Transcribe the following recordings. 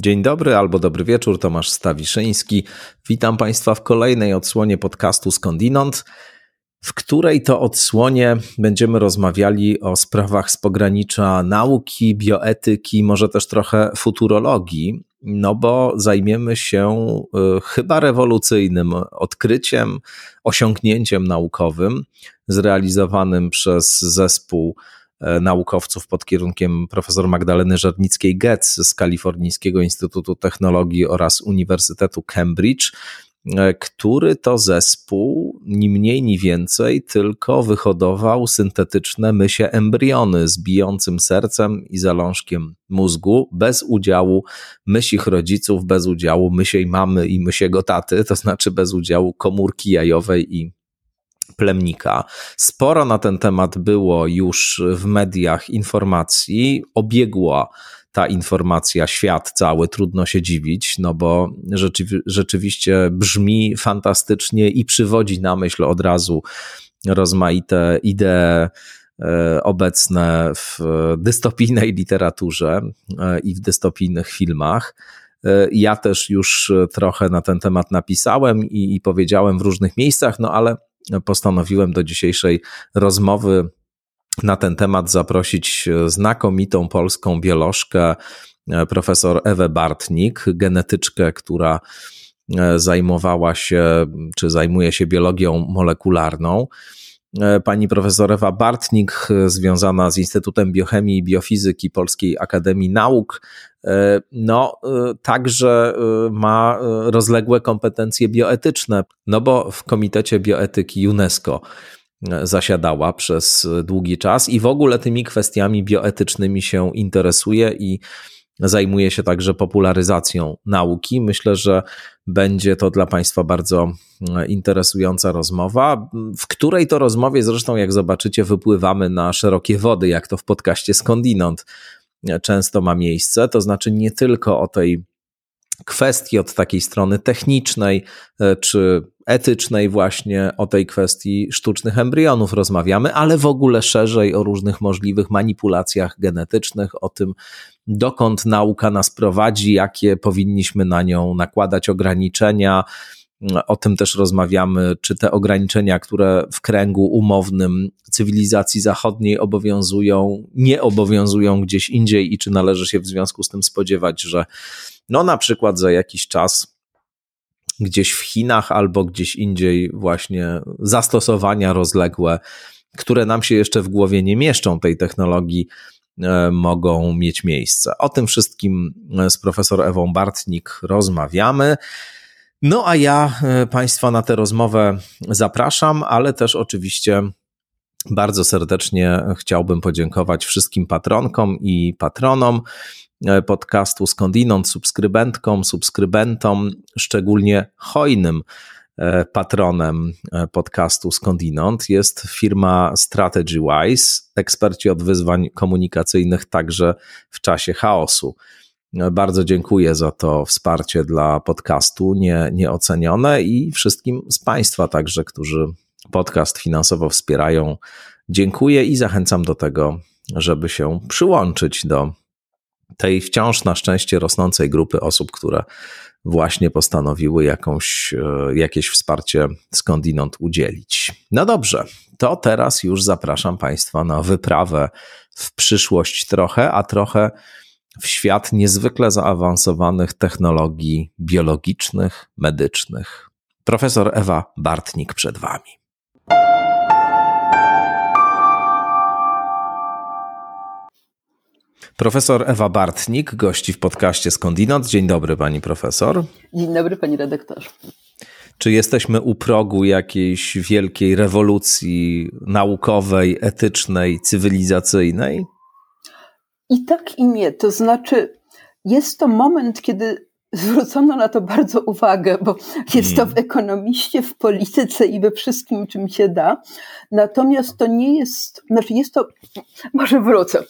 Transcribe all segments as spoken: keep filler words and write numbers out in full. Dzień dobry albo dobry wieczór, Tomasz Stawiszyński. Witam Państwa w kolejnej odsłonie podcastu Skądinąd, w której to odsłonie będziemy rozmawiali o sprawach z pogranicza nauki, bioetyki, może też trochę futurologii, no bo zajmiemy się chyba rewolucyjnym odkryciem, osiągnięciem naukowym zrealizowanym przez zespół naukowców pod kierunkiem profesor Magdaleny Żernickiej-Goetz z Kalifornijskiego Instytutu Technologii oraz Uniwersytetu Cambridge, który to zespół ni mniej, ni więcej tylko wyhodował syntetyczne mysie embriony z bijącym sercem i zalążkiem mózgu bez udziału mysich rodziców, bez udziału mysiej mamy i mysiego taty, to znaczy bez udziału komórki jajowej i plemnika. Sporo na ten temat było już w mediach informacji, obiegła ta informacja świat cały, trudno się dziwić, no bo rzeczywi- rzeczywiście brzmi fantastycznie i przywodzi na myśl od razu rozmaite idee obecne w dystopijnej literaturze i w dystopijnych filmach. Ja też już trochę na ten temat napisałem i, i powiedziałem w różnych miejscach, no ale postanowiłem do dzisiejszej rozmowy na ten temat zaprosić znakomitą polską biolożkę, profesor Ewę Bartnik, genetyczkę, która zajmowała się, czy zajmuje się biologią molekularną. Pani profesor Ewa Bartnik, związana z Instytutem Biochemii i Biofizyki Polskiej Akademii Nauk, no także ma rozległe kompetencje bioetyczne, no bo w Komitecie Bioetyki UNESCO zasiadała przez długi czas i w ogóle tymi kwestiami bioetycznymi się interesuje i zajmuje się także popularyzacją nauki. Myślę, że będzie to dla Państwa bardzo interesująca rozmowa, w której to rozmowie zresztą, jak zobaczycie, wypływamy na szerokie wody, jak to w podcaście Skądinąd często ma miejsce, to znaczy nie tylko o tej kwestii od takiej strony technicznej czy etycznej właśnie, o tej kwestii sztucznych embrionów rozmawiamy, ale w ogóle szerzej o różnych możliwych manipulacjach genetycznych, o tym, dokąd nauka nas prowadzi, jakie powinniśmy na nią nakładać ograniczenia. O tym też rozmawiamy, czy te ograniczenia, które w kręgu umownym cywilizacji zachodniej obowiązują, nie obowiązują gdzieś indziej i czy należy się w związku z tym spodziewać, że no na przykład za jakiś czas gdzieś w Chinach albo gdzieś indziej właśnie zastosowania rozległe, które nam się jeszcze w głowie nie mieszczą, tej technologii e, mogą mieć miejsce. O tym wszystkim z profesor Ewą Bartnik rozmawiamy. No a ja Państwa na tę rozmowę zapraszam, ale też oczywiście bardzo serdecznie chciałbym podziękować wszystkim patronkom i patronom podcastu Skądinąd, subskrybentkom, subskrybentom, szczególnie hojnym patronem podcastu Skądinąd jest firma Strategy Wise, eksperci od wyzwań komunikacyjnych także w czasie chaosu. Bardzo dziękuję za to wsparcie dla podcastu, nie, nieocenione, i wszystkim z Państwa także, którzy podcast finansowo wspierają, dziękuję i zachęcam do tego, żeby się przyłączyć do tej wciąż na szczęście rosnącej grupy osób, które właśnie postanowiły jakąś, jakieś wsparcie skądinąd udzielić. No dobrze, to teraz już zapraszam Państwa na wyprawę w przyszłość trochę, a trochę w świat niezwykle zaawansowanych technologii biologicznych, medycznych. Profesor Ewa Bartnik przed Wami. Profesor Ewa Bartnik gości w podcaście Skądinąd. Dzień dobry, pani profesor. Dzień dobry, pani redaktorze. Czy jesteśmy u progu jakiejś wielkiej rewolucji naukowej, etycznej, cywilizacyjnej? I tak, i nie. To znaczy, jest to moment, kiedy zwrócono na to bardzo uwagę, bo jest to w ekonomiście, w polityce i we wszystkim, czym się da. Natomiast to nie jest, znaczy jest to, może wrócę.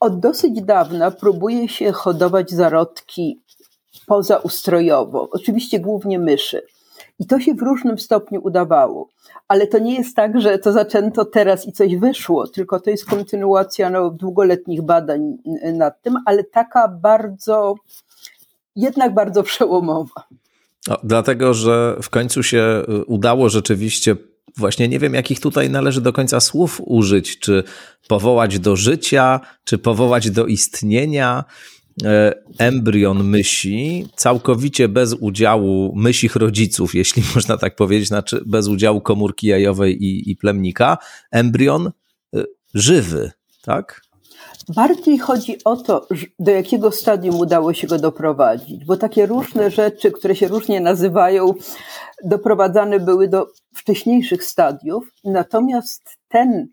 Od dosyć dawna próbuje się hodować zarodki pozaustrojowo, oczywiście głównie myszy. I to się w różnym stopniu udawało. Ale to nie jest tak, że to zaczęto teraz i coś wyszło, tylko to jest kontynuacja no, długoletnich badań nad tym, ale taka bardzo jednak bardzo przełomowa. O, dlatego, że w końcu się udało rzeczywiście, właśnie nie wiem, jakich tutaj należy do końca słów użyć, czy powołać do życia, czy powołać do istnienia embrion mysi, całkowicie bez udziału mysich rodziców, jeśli można tak powiedzieć, znaczy bez udziału komórki jajowej i, i plemnika, embrion żywy, tak? Bardziej chodzi o to, do jakiego stadium udało się go doprowadzić, bo takie różne rzeczy, które się różnie nazywają, doprowadzane były do wcześniejszych stadiów, natomiast ten,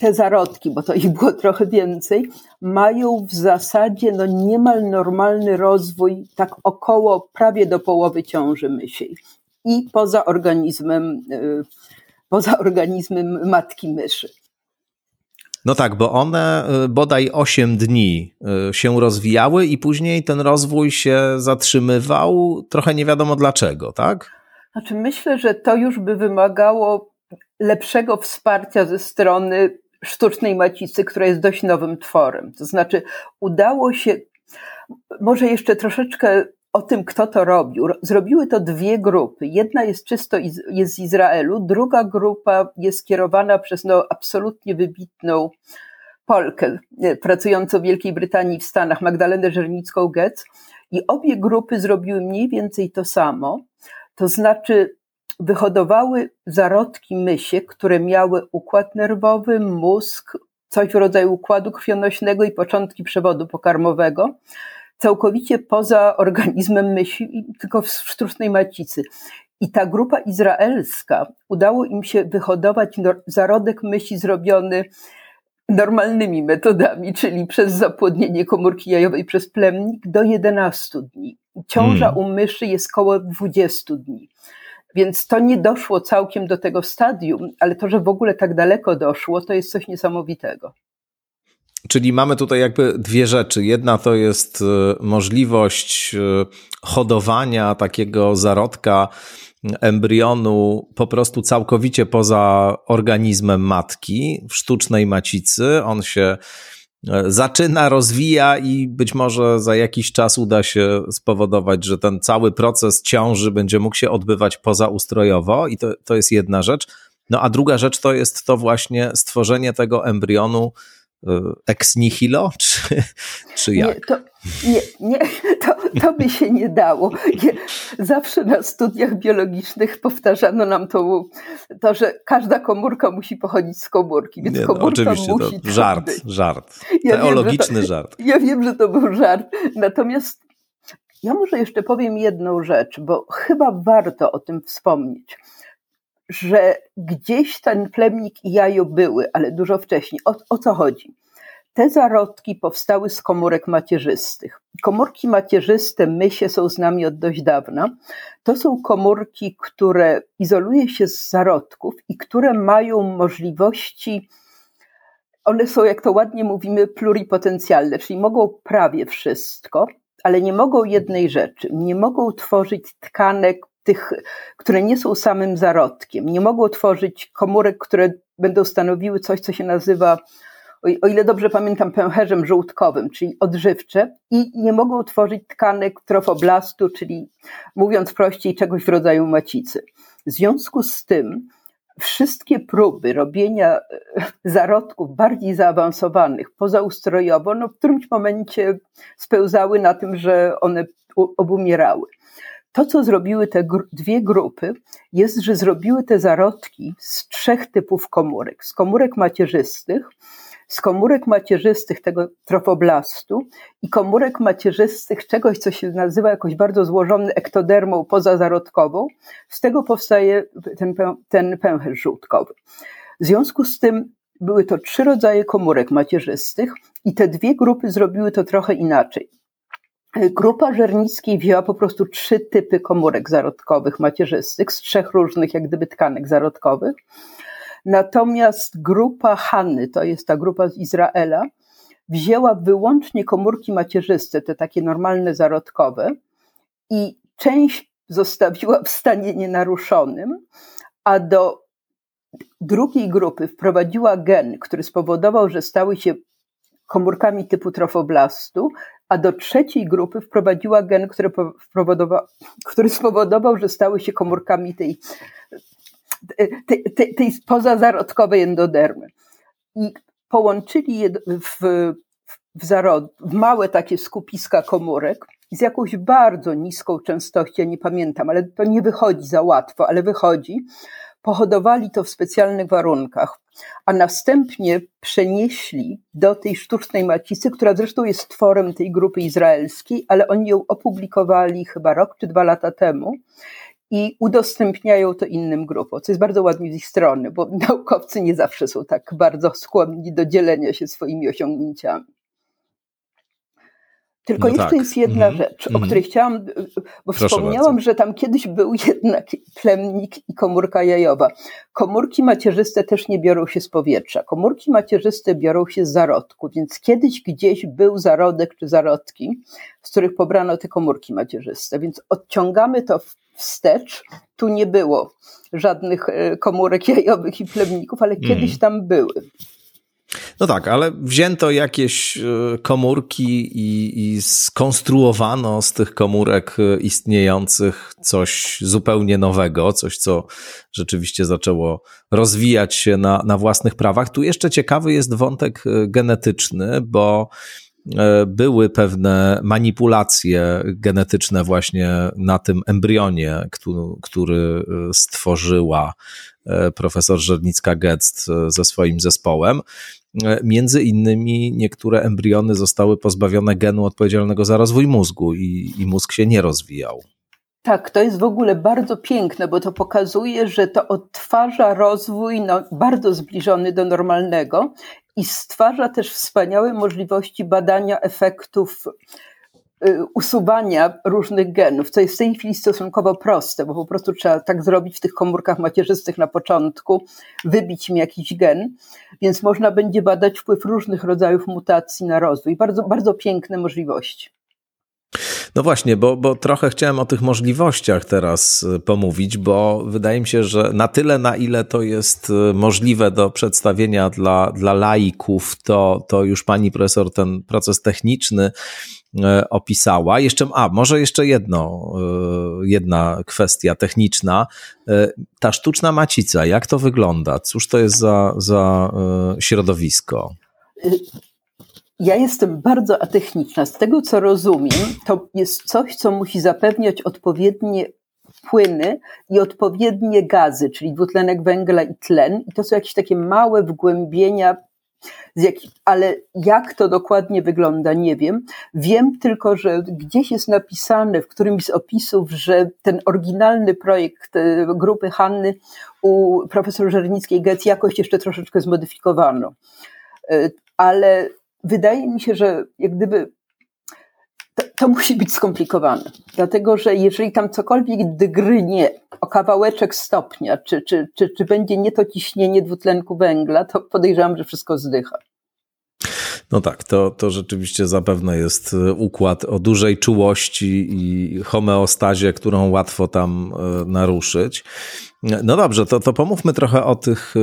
te zarodki, bo to ich było trochę więcej, mają w zasadzie no niemal normalny rozwój, tak około prawie do połowy ciąży mysiej i poza organizmem, poza organizmem matki myszy. No tak, bo one bodaj osiem dni się rozwijały i później ten rozwój się zatrzymywał, trochę nie wiadomo dlaczego, tak? Znaczy myślę, że to już by wymagało lepszego wsparcia ze strony sztucznej macicy, która jest dość nowym tworem. To znaczy udało się, może jeszcze troszeczkę o tym, kto to robił. Zrobiły to dwie grupy. Jedna jest czysto iz, jest z Izraelu, druga grupa jest kierowana przez no, absolutnie wybitną Polkę, pracującą w Wielkiej Brytanii w Stanach, Magdalenę Żernicką-Goetz. I obie grupy zrobiły mniej więcej to samo. To znaczy wyhodowały zarodki mysie, które miały układ nerwowy, mózg, coś w rodzaju układu krwionośnego i początki przewodu pokarmowego, całkowicie poza organizmem mysi, tylko w sztucznej macicy. I ta grupa izraelska, udało im się wyhodować zarodek mysi zrobiony normalnymi metodami, czyli przez zapłodnienie komórki jajowej przez plemnik do jedenastu dni. Ciąża hmm. u myszy jest koło dwudziestu dni. Więc to nie doszło całkiem do tego stadium, ale to, że w ogóle tak daleko doszło, to jest coś niesamowitego. Czyli mamy tutaj jakby dwie rzeczy. Jedna to jest możliwość hodowania takiego zarodka, embrionu po prostu całkowicie poza organizmem matki, w sztucznej macicy. On się zaczyna, rozwija i być może za jakiś czas uda się spowodować, że ten cały proces ciąży będzie mógł się odbywać pozaustrojowo i to, to jest jedna rzecz. No a druga rzecz to jest to właśnie stworzenie tego embrionu ex nihilo, czy, czy jak? Nie, to, nie, nie to, to by się nie dało. Nie, zawsze na studiach biologicznych powtarzano nam to, to, że każda komórka musi pochodzić z komórki, więc nie, komórka oczywiście, musi to żart, być. żart. Ja Teologiczny wiem, to, żart. Ja wiem, że to był żart. Natomiast ja może jeszcze powiem jedną rzecz, bo chyba warto o tym wspomnieć, że gdzieś ten plemnik i jajo były, ale dużo wcześniej. O, o co chodzi? Te zarodki powstały z komórek macierzystych. Komórki macierzyste, mysie, są z nami od dość dawna. To są komórki, które izoluje się z zarodków i które mają możliwości, one są, jak to ładnie mówimy, pluripotencjalne, czyli mogą prawie wszystko, ale nie mogą jednej rzeczy. Nie mogą tworzyć tkanek, tych, które nie są samym zarodkiem. Nie mogą tworzyć komórek, które będą stanowiły coś, co się nazywa, o ile dobrze pamiętam, pęcherzem żółtkowym, czyli odżywcze, i nie mogą tworzyć tkanek trofoblastu, czyli mówiąc prościej, czegoś w rodzaju macicy. W związku z tym wszystkie próby robienia zarodków bardziej zaawansowanych pozaustrojowo, no w którymś momencie spełzały na tym, że one obumierały. To, co zrobiły te gr- dwie grupy, jest, że zrobiły te zarodki z trzech typów komórek. Z komórek macierzystych, z komórek macierzystych tego trofoblastu i komórek macierzystych czegoś, co się nazywa jakoś bardzo złożoną ektodermą pozazarodkową. Z tego powstaje ten, pę- ten pęcherz żółtkowy. W związku z tym były to trzy rodzaje komórek macierzystych i te dwie grupy zrobiły to trochę inaczej. Grupa Żernickiej wzięła po prostu trzy typy komórek zarodkowych macierzystych z trzech różnych jak gdyby tkanek zarodkowych. Natomiast grupa Hanny, to jest ta grupa z Izraela, wzięła wyłącznie komórki macierzyste, te takie normalne zarodkowe, i część zostawiła w stanie nienaruszonym, a do drugiej grupy wprowadziła gen, który spowodował, że stały się komórkami typu trofoblastu, a do trzeciej grupy wprowadziła gen, który, który spowodował, że stały się komórkami tej, tej, tej, tej pozazarodkowej endodermy. I połączyli je w, w, zarod, w małe takie skupiska komórek z jakąś bardzo niską częstością, ja nie pamiętam, ale to nie wychodzi za łatwo, ale wychodzi. Pohodowali to w specjalnych warunkach, a następnie przenieśli do tej sztucznej macicy, która zresztą jest tworem tej grupy izraelskiej, ale oni ją opublikowali chyba rok czy dwa lata temu i udostępniają to innym grupom, co jest bardzo ładnie z ich strony, bo naukowcy nie zawsze są tak bardzo skłonni do dzielenia się swoimi osiągnięciami. Tylko no jeszcze tak. jest jedna mm-hmm. rzecz, o której mm-hmm. chciałam, bo Proszę wspomniałam, bardzo. że tam kiedyś był jednak plemnik i komórka jajowa. Komórki macierzyste też nie biorą się z powietrza. Komórki macierzyste biorą się z zarodku, więc kiedyś gdzieś był zarodek czy zarodki, z których pobrano te komórki macierzyste. Więc odciągamy to wstecz. Tu nie było żadnych komórek jajowych i plemników, ale mm. kiedyś tam były. No tak, ale wzięto jakieś komórki i, i skonstruowano z tych komórek istniejących coś zupełnie nowego, coś, co rzeczywiście zaczęło rozwijać się na, na własnych prawach. Tu jeszcze ciekawy jest wątek genetyczny, bo były pewne manipulacje genetyczne właśnie na tym embrionie, który stworzyła profesor Żernicka-Goetz ze swoim zespołem. Między innymi niektóre embriony zostały pozbawione genu odpowiedzialnego za rozwój mózgu i, i mózg się nie rozwijał. Tak, to jest w ogóle bardzo piękne, bo to pokazuje, że to odtwarza rozwój no, bardzo zbliżony do normalnego i stwarza też wspaniałe możliwości badania efektów usuwania różnych genów, co jest w tej chwili stosunkowo proste, bo po prostu trzeba tak zrobić w tych komórkach macierzystych na początku, wybić im jakiś gen, więc można będzie badać wpływ różnych rodzajów mutacji na rozwój. Bardzo, bardzo piękne możliwości. No właśnie, bo, bo trochę chciałem o tych możliwościach teraz pomówić, bo wydaje mi się, że na tyle, na ile to jest możliwe do przedstawienia dla, dla laików, to, to już pani profesor ten proces techniczny opisała. Jeszcze, a może jeszcze jedno, jedna kwestia techniczna. Ta sztuczna macica, jak to wygląda? Cóż to jest za, za środowisko? Ja jestem bardzo atechniczna. Z tego, co rozumiem, to jest coś, co musi zapewniać odpowiednie płyny i odpowiednie gazy, czyli dwutlenek węgla i tlen. I to są jakieś takie małe wgłębienia, z jakich, ale jak to dokładnie wygląda, nie wiem. Wiem tylko, że gdzieś jest napisane w którymś z opisów, że ten oryginalny projekt grupy Hanny u profesor Żernickiej-Goetz jakoś jeszcze troszeczkę zmodyfikowano. Ale wydaje mi się, że jak gdyby to, to musi być skomplikowane, dlatego że jeżeli tam cokolwiek dygrynie o kawałeczek stopnia, czy, czy, czy, czy będzie nie to ciśnienie dwutlenku węgla, to podejrzewam, że wszystko zdycha. No tak, to, to rzeczywiście zapewne jest układ o dużej czułości i homeostazie, którą łatwo tam naruszyć. No dobrze, to, to pomówmy trochę o tych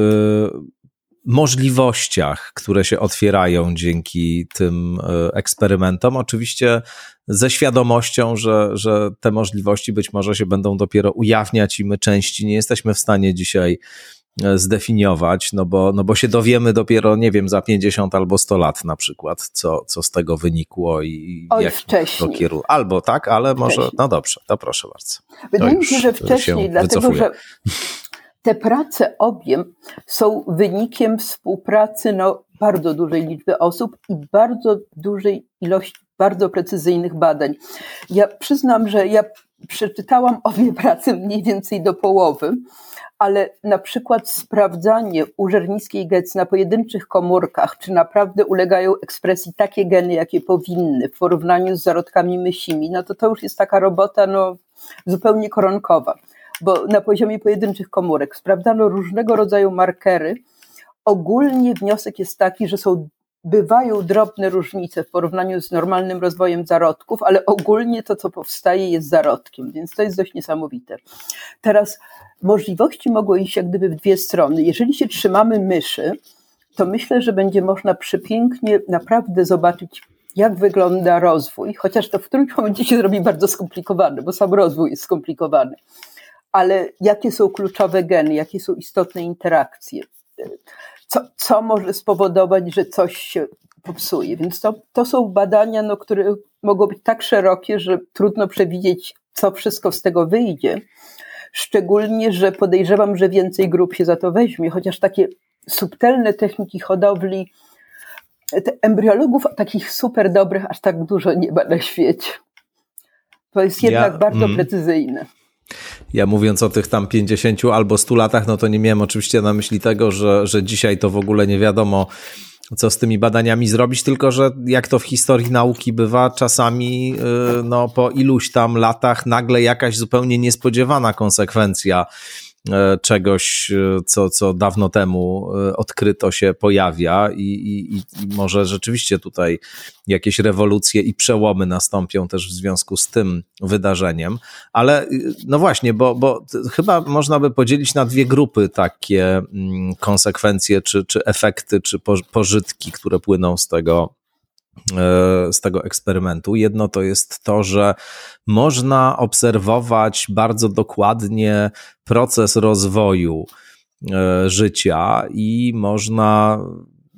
możliwościach, które się otwierają dzięki tym eksperymentom. Oczywiście ze świadomością, że, że te możliwości być może się będą dopiero ujawniać i my części nie jesteśmy w stanie dzisiaj zdefiniować, no bo, no bo się dowiemy dopiero, nie wiem, za pięćdziesiąt albo sto lat na przykład, co, co z tego wynikło i Oj, jak wcześniej. do kierunku. Albo tak, ale wcześniej. może, no dobrze, to proszę bardzo. Wydaje mi się, że wcześniej, się dlatego wycofuję. że te prace obie są wynikiem współpracy no, bardzo dużej liczby osób i bardzo dużej ilości bardzo precyzyjnych badań. Ja przyznam, że ja przeczytałam obie prace mniej więcej do połowy, ale na przykład sprawdzanie u Żernickiej-Goetz na pojedynczych komórkach, czy naprawdę ulegają ekspresji takie geny, jakie powinny w porównaniu z zarodkami mysimi, no to to już jest taka robota no, zupełnie koronkowa. Bo na poziomie pojedynczych komórek sprawdzano różnego rodzaju markery. Ogólnie wniosek jest taki, że są, bywają drobne różnice w porównaniu z normalnym rozwojem zarodków, ale ogólnie to, co powstaje, jest zarodkiem, więc to jest dość niesamowite. Teraz możliwości mogą iść jak gdyby w dwie strony. Jeżeli się trzymamy myszy, to myślę, że będzie można przepięknie naprawdę zobaczyć jak wygląda rozwój, chociaż to w którymś momencie się zrobi bardzo skomplikowany, bo sam rozwój jest skomplikowany, ale jakie są kluczowe geny, jakie są istotne interakcje, co, co może spowodować, że coś się popsuje. Więc to, to są badania, no, które mogą być tak szerokie, że trudno przewidzieć, co wszystko z tego wyjdzie. Szczególnie, że podejrzewam, że więcej grup się za to weźmie, chociaż takie subtelne techniki hodowli, te embriologów takich super dobrych aż tak dużo nie ma na świecie. To jest jednak ja, bardzo mm. precyzyjne. Ja mówiąc o tych tam pięćdziesięciu albo stu latach, no to nie miałem oczywiście na myśli tego, że, że dzisiaj to w ogóle nie wiadomo, co z tymi badaniami zrobić, tylko że jak to w historii nauki bywa, czasami no, po iluś tam latach nagle jakaś zupełnie niespodziewana konsekwencja czegoś, co, co dawno temu odkryto, się pojawia i, i, i może rzeczywiście tutaj jakieś rewolucje i przełomy nastąpią też w związku z tym wydarzeniem, ale no właśnie, bo, bo chyba można by podzielić na dwie grupy takie konsekwencje, czy, czy efekty, czy pożytki, które płyną z tego z tego eksperymentu. Jedno to jest to, że można obserwować bardzo dokładnie proces rozwoju życia i można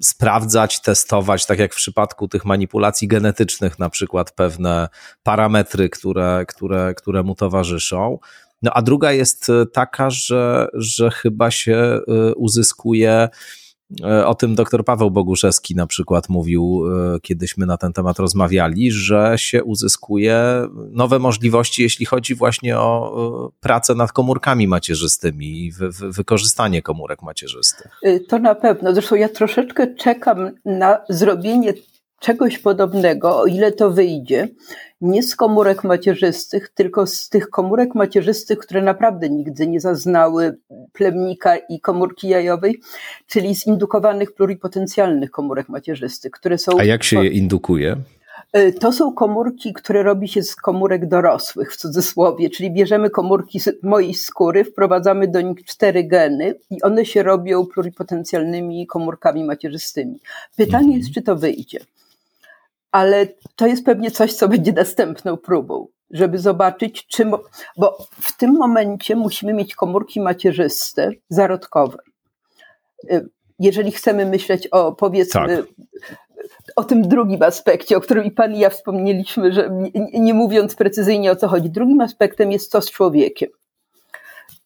sprawdzać, testować, tak jak w przypadku tych manipulacji genetycznych, na przykład pewne parametry, które, które, które mu towarzyszą. No a druga jest taka, że, że chyba się uzyskuje. O tym doktor Paweł Boguszewski na przykład mówił, kiedyś my na ten temat rozmawiali, że się uzyskuje nowe możliwości, jeśli chodzi właśnie o pracę nad komórkami macierzystymi i wy- wy- wykorzystanie komórek macierzystych. To na pewno. Zresztą ja troszeczkę czekam na zrobienie czegoś podobnego, o ile to wyjdzie, nie z komórek macierzystych, tylko z tych komórek macierzystych, które naprawdę nigdy nie zaznały plemnika i komórki jajowej, czyli z indukowanych pluripotencjalnych komórek macierzystych, które są... A jak się je indukuje? To są komórki, które robi się z komórek dorosłych, w cudzysłowie, czyli bierzemy komórki z mojej skóry, wprowadzamy do nich cztery geny i one się robią pluripotencjalnymi komórkami macierzystymi. Pytanie mhm. jest, czy to wyjdzie. Ale to jest pewnie coś, co będzie następną próbą, żeby zobaczyć, czy, mo- bo w tym momencie musimy mieć komórki macierzyste zarodkowe. Jeżeli chcemy myśleć o, powiedzmy, tak. o tym drugim aspekcie, o którym i pan i ja wspomnieliśmy, że nie, nie mówiąc precyzyjnie, o co chodzi. Drugim aspektem jest to z człowiekiem.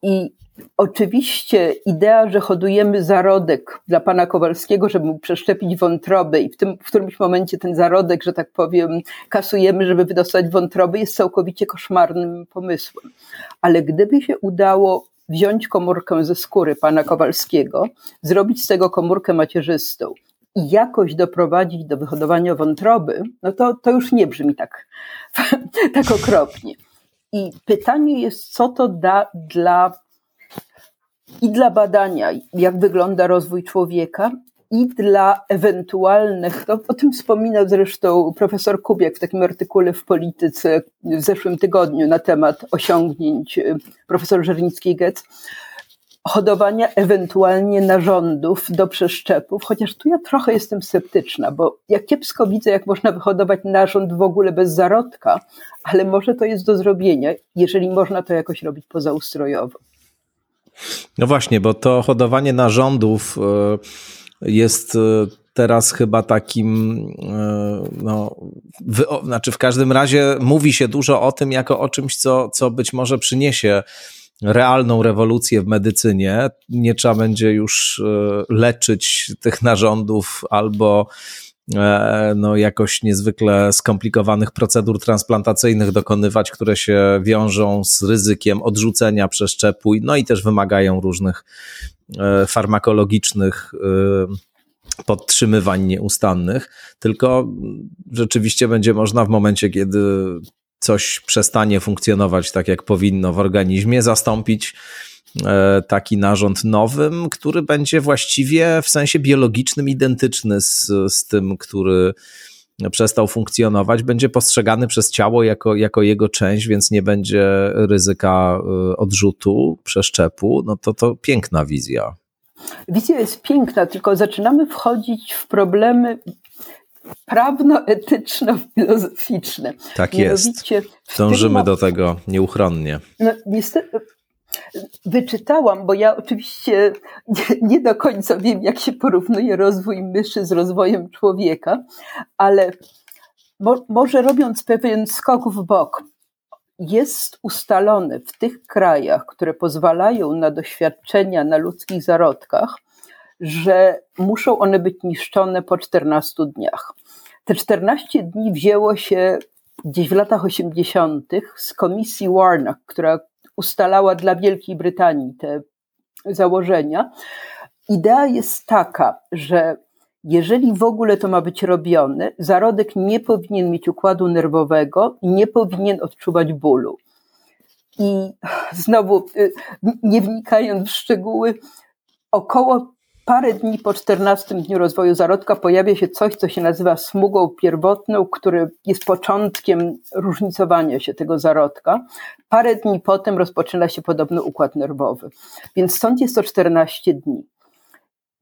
I oczywiście idea, że hodujemy zarodek dla pana Kowalskiego, żeby mu przeszczepić wątrobę i w, tym, w którymś momencie ten zarodek, że tak powiem, kasujemy, żeby wydostać wątroby, jest całkowicie koszmarnym pomysłem. Ale gdyby się udało wziąć komórkę ze skóry pana Kowalskiego, zrobić z tego komórkę macierzystą i jakoś doprowadzić do wyhodowania wątroby, no to, to już nie brzmi tak, tak okropnie. I pytanie jest, co to da dla i dla badania, jak wygląda rozwój człowieka, i dla ewentualnych, to o tym wspominał zresztą profesor Kubiak w takim artykule w Polityce w zeszłym tygodniu na temat osiągnięć profesor Żernickiej-Goetz, hodowania ewentualnie narządów do przeszczepów, chociaż tu ja trochę jestem sceptyczna, bo ja kiepsko widzę, jak można wyhodować narząd w ogóle bez zarodka, ale może to jest do zrobienia, jeżeli można to jakoś robić pozaustrojowo. No właśnie, bo to hodowanie narządów jest teraz chyba takim, no, wy, znaczy w każdym razie mówi się dużo o tym jako o czymś, co, co być może przyniesie realną rewolucję w medycynie. Nie trzeba będzie już leczyć tych narządów albo no jakoś niezwykle skomplikowanych procedur transplantacyjnych dokonywać, które się wiążą z ryzykiem odrzucenia przeszczepu, no i też wymagają różnych farmakologicznych podtrzymywań nieustannych, tylko rzeczywiście będzie można w momencie, kiedy coś przestanie funkcjonować tak jak powinno w organizmie, zastąpić taki narząd nowym, który będzie właściwie w sensie biologicznym identyczny z, z tym, który przestał funkcjonować, będzie postrzegany przez ciało jako, jako jego część, więc nie będzie ryzyka odrzutu, przeszczepu. No to, to piękna wizja. Wizja jest piękna, tylko zaczynamy wchodzić w problemy prawno-etyczno-filozoficzne. Tak jest. Dążymy do tego nieuchronnie. No, niestety wyczytałam, bo ja oczywiście nie do końca wiem, jak się porównuje rozwój myszy z rozwojem człowieka, ale mo- może robiąc pewien skok w bok, jest ustalone w tych krajach, które pozwalają na doświadczenia na ludzkich zarodkach, że muszą one być niszczone po czternastu dniach. Te czternaście dni wzięło się gdzieś w latach osiemdziesiątych z komisji Warnock, która ustalała dla Wielkiej Brytanii te założenia. Idea jest taka, że jeżeli w ogóle to ma być robione, zarodek nie powinien mieć układu nerwowego i nie powinien odczuwać bólu. I znowu, nie wnikając w szczegóły, około parę dni po czternastym dniu rozwoju zarodka pojawia się coś, co się nazywa smugą pierwotną, który jest początkiem różnicowania się tego zarodka. Parę dni potem rozpoczyna się podobno układ nerwowy. Więc stąd jest to czternaście dni.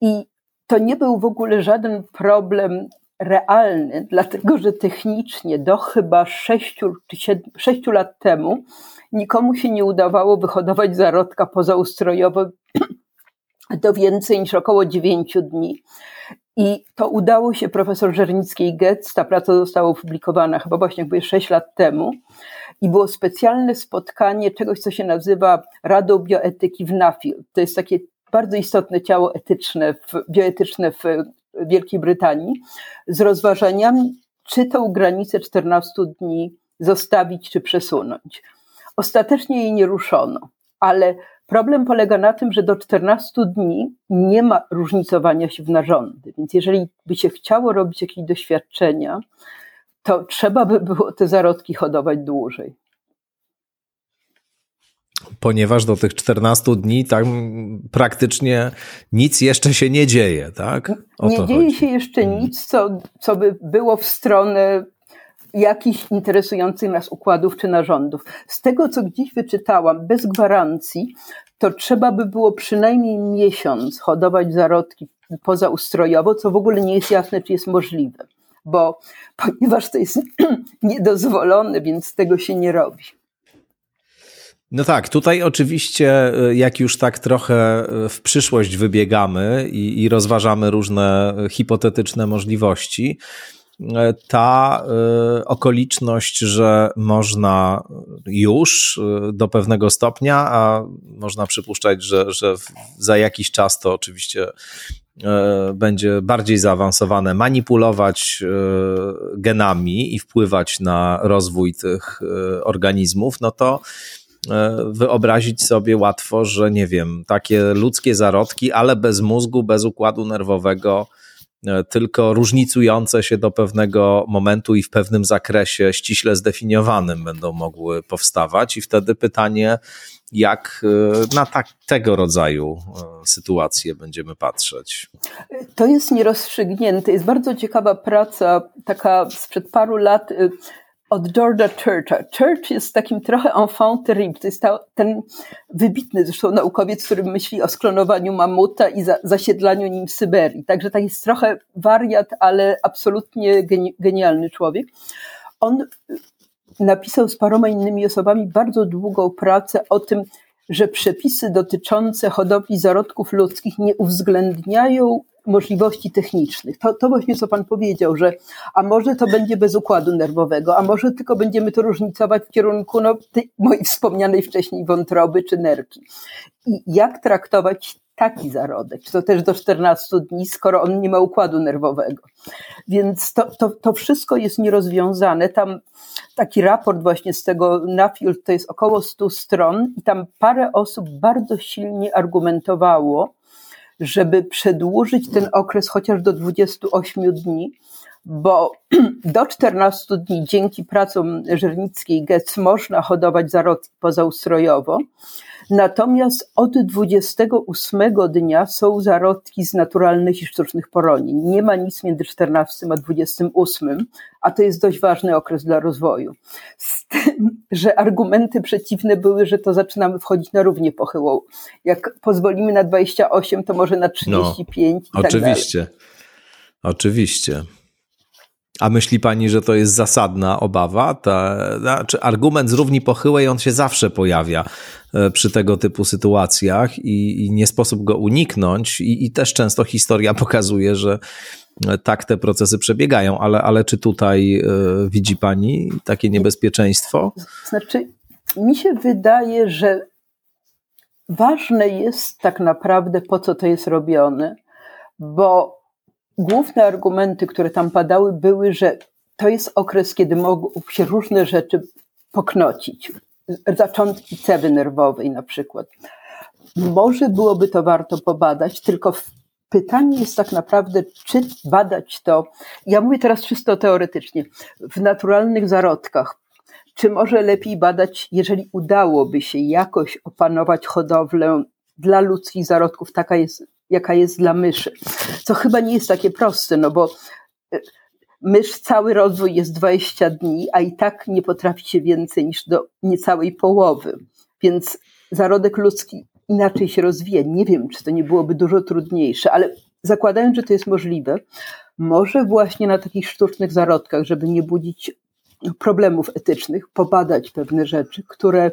I to nie był w ogóle żaden problem realny, dlatego że technicznie do chyba sześciu lat temu nikomu się nie udawało wyhodować zarodka pozaustrojowo do więcej niż około dziewięciu dni. I to udało się profesor Żernickiej-Goetz, ta praca została opublikowana chyba właśnie jakby sześć lat temu i było specjalne spotkanie czegoś, co się nazywa Radą Bioetyki w Nuffield. To jest takie bardzo istotne ciało etyczne, w, bioetyczne w Wielkiej Brytanii, z rozważaniami, czy tą granicę czternastu dni zostawić, czy przesunąć. Ostatecznie jej nie ruszono, ale problem polega na tym, że do czternastu dni nie ma różnicowania się w narządy, więc jeżeli by się chciało robić jakieś doświadczenia, to trzeba by było te zarodki hodować dłużej. Ponieważ do tych czternastu dni tam praktycznie nic jeszcze się nie dzieje, tak? O nie to dzieje chodzi. Się jeszcze nic, co, co by było w stronę jakichś interesujących nas układów czy narządów. Z tego, co gdzieś wyczytałam, bez gwarancji, to trzeba by było przynajmniej miesiąc hodować zarodki pozaustrojowo, co w ogóle nie jest jasne, czy jest możliwe, bo ponieważ to jest niedozwolone, więc tego się nie robi. No tak, tutaj oczywiście jak już tak trochę w przyszłość wybiegamy i, i rozważamy różne hipotetyczne możliwości, ta y, okoliczność, że można już y, do pewnego stopnia, a można przypuszczać, że, że w, za jakiś czas to oczywiście y, będzie bardziej zaawansowane, manipulować y, genami i wpływać na rozwój tych y, organizmów, no to wyobrazić sobie łatwo, że nie wiem, takie ludzkie zarodki, ale bez mózgu, bez układu nerwowego, tylko różnicujące się do pewnego momentu i w pewnym zakresie ściśle zdefiniowanym będą mogły powstawać i wtedy pytanie, jak na tak, tego rodzaju sytuacje będziemy patrzeć. To jest nierozstrzygnięte. Jest bardzo ciekawa praca, taka sprzed paru lat, od George'a Churcha. Church jest takim trochę enfant terrible. To jest ta, ten wybitny zresztą naukowiec, który myśli o sklonowaniu mamuta i za, zasiedlaniu nim Syberii. Także tak jest trochę wariat, ale absolutnie geni- genialny człowiek. On napisał z paroma innymi osobami bardzo długą pracę o tym, że przepisy dotyczące hodowli zarodków ludzkich nie uwzględniają możliwości technicznych. To, to właśnie, co pan powiedział, że a może to będzie bez układu nerwowego, a może tylko będziemy to różnicować w kierunku no, tej mojej wspomnianej wcześniej wątroby czy nerki. I jak traktować taki zarodek? Czy to też do czternastu dni, skoro on nie ma układu nerwowego? Więc to, to, to wszystko jest nierozwiązane. Tam taki raport właśnie z tego Nuffield to jest około stu stron i tam parę osób bardzo silnie argumentowało, żeby przedłużyć ten okres chociaż do dwudziestu ośmiu dni, bo do czternastu dni dzięki pracom Żernickiej-Goetz można hodować zarodki pozaustrojowo, natomiast od dwudziestego ósmego dnia są zarodki z naturalnych i sztucznych poronień. Nie ma nic między czternastym a dwudziestym ósmym, a to jest dość ważny okres dla rozwoju. Z tym, że argumenty przeciwne były, że to zaczynamy wchodzić na równię pochyłą. Jak pozwolimy na dwadzieścia osiem, to może na trzydzieści pięć. No, i tak oczywiście, dalej. Oczywiście. A myśli pani, że to jest zasadna obawa? Ta, znaczy argument z równi pochyłej, on się zawsze pojawia przy tego typu sytuacjach i, i nie sposób go uniknąć i, i też często historia pokazuje, że tak te procesy przebiegają, ale, ale czy tutaj y, widzi pani takie niebezpieczeństwo? Znaczy, mi się wydaje, że ważne jest tak naprawdę, po co to jest robione, bo główne argumenty, które tam padały, były, że to jest okres, kiedy mogą się różne rzeczy poknocić. Zaczątki cewy nerwowej na przykład. Może byłoby to warto pobadać, tylko pytanie jest tak naprawdę, czy badać to, ja mówię teraz czysto teoretycznie, w naturalnych zarodkach. Czy może lepiej badać, jeżeli udałoby się jakoś opanować hodowlę dla ludzkich zarodków, taka jest, jaka jest dla myszy. Co chyba nie jest takie proste, no bo mysz cały rozwój jest dwadzieścia dni, a i tak nie potrafi się więcej niż do niecałej połowy. Więc zarodek ludzki inaczej się rozwija. Nie wiem, czy to nie byłoby dużo trudniejsze, ale zakładając, że to jest możliwe, może właśnie na takich sztucznych zarodkach, żeby nie budzić problemów etycznych, pobadać pewne rzeczy, które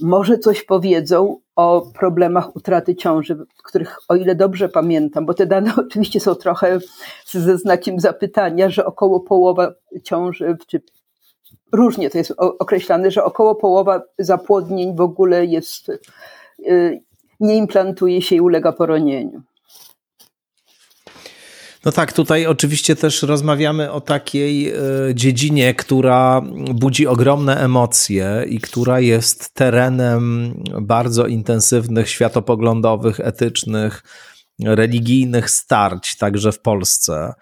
może coś powiedzą o problemach utraty ciąży, których, o ile dobrze pamiętam, bo te dane oczywiście są trochę ze znakiem zapytania, że około połowa ciąży, czy różnie to jest określane, że około połowa zapłodnień w ogóle jest, nie implantuje się i ulega poronieniu. No tak, tutaj oczywiście też rozmawiamy o takiej dziedzinie, która budzi ogromne emocje i która jest terenem bardzo intensywnych, światopoglądowych, etycznych, religijnych starć, także w Polsce.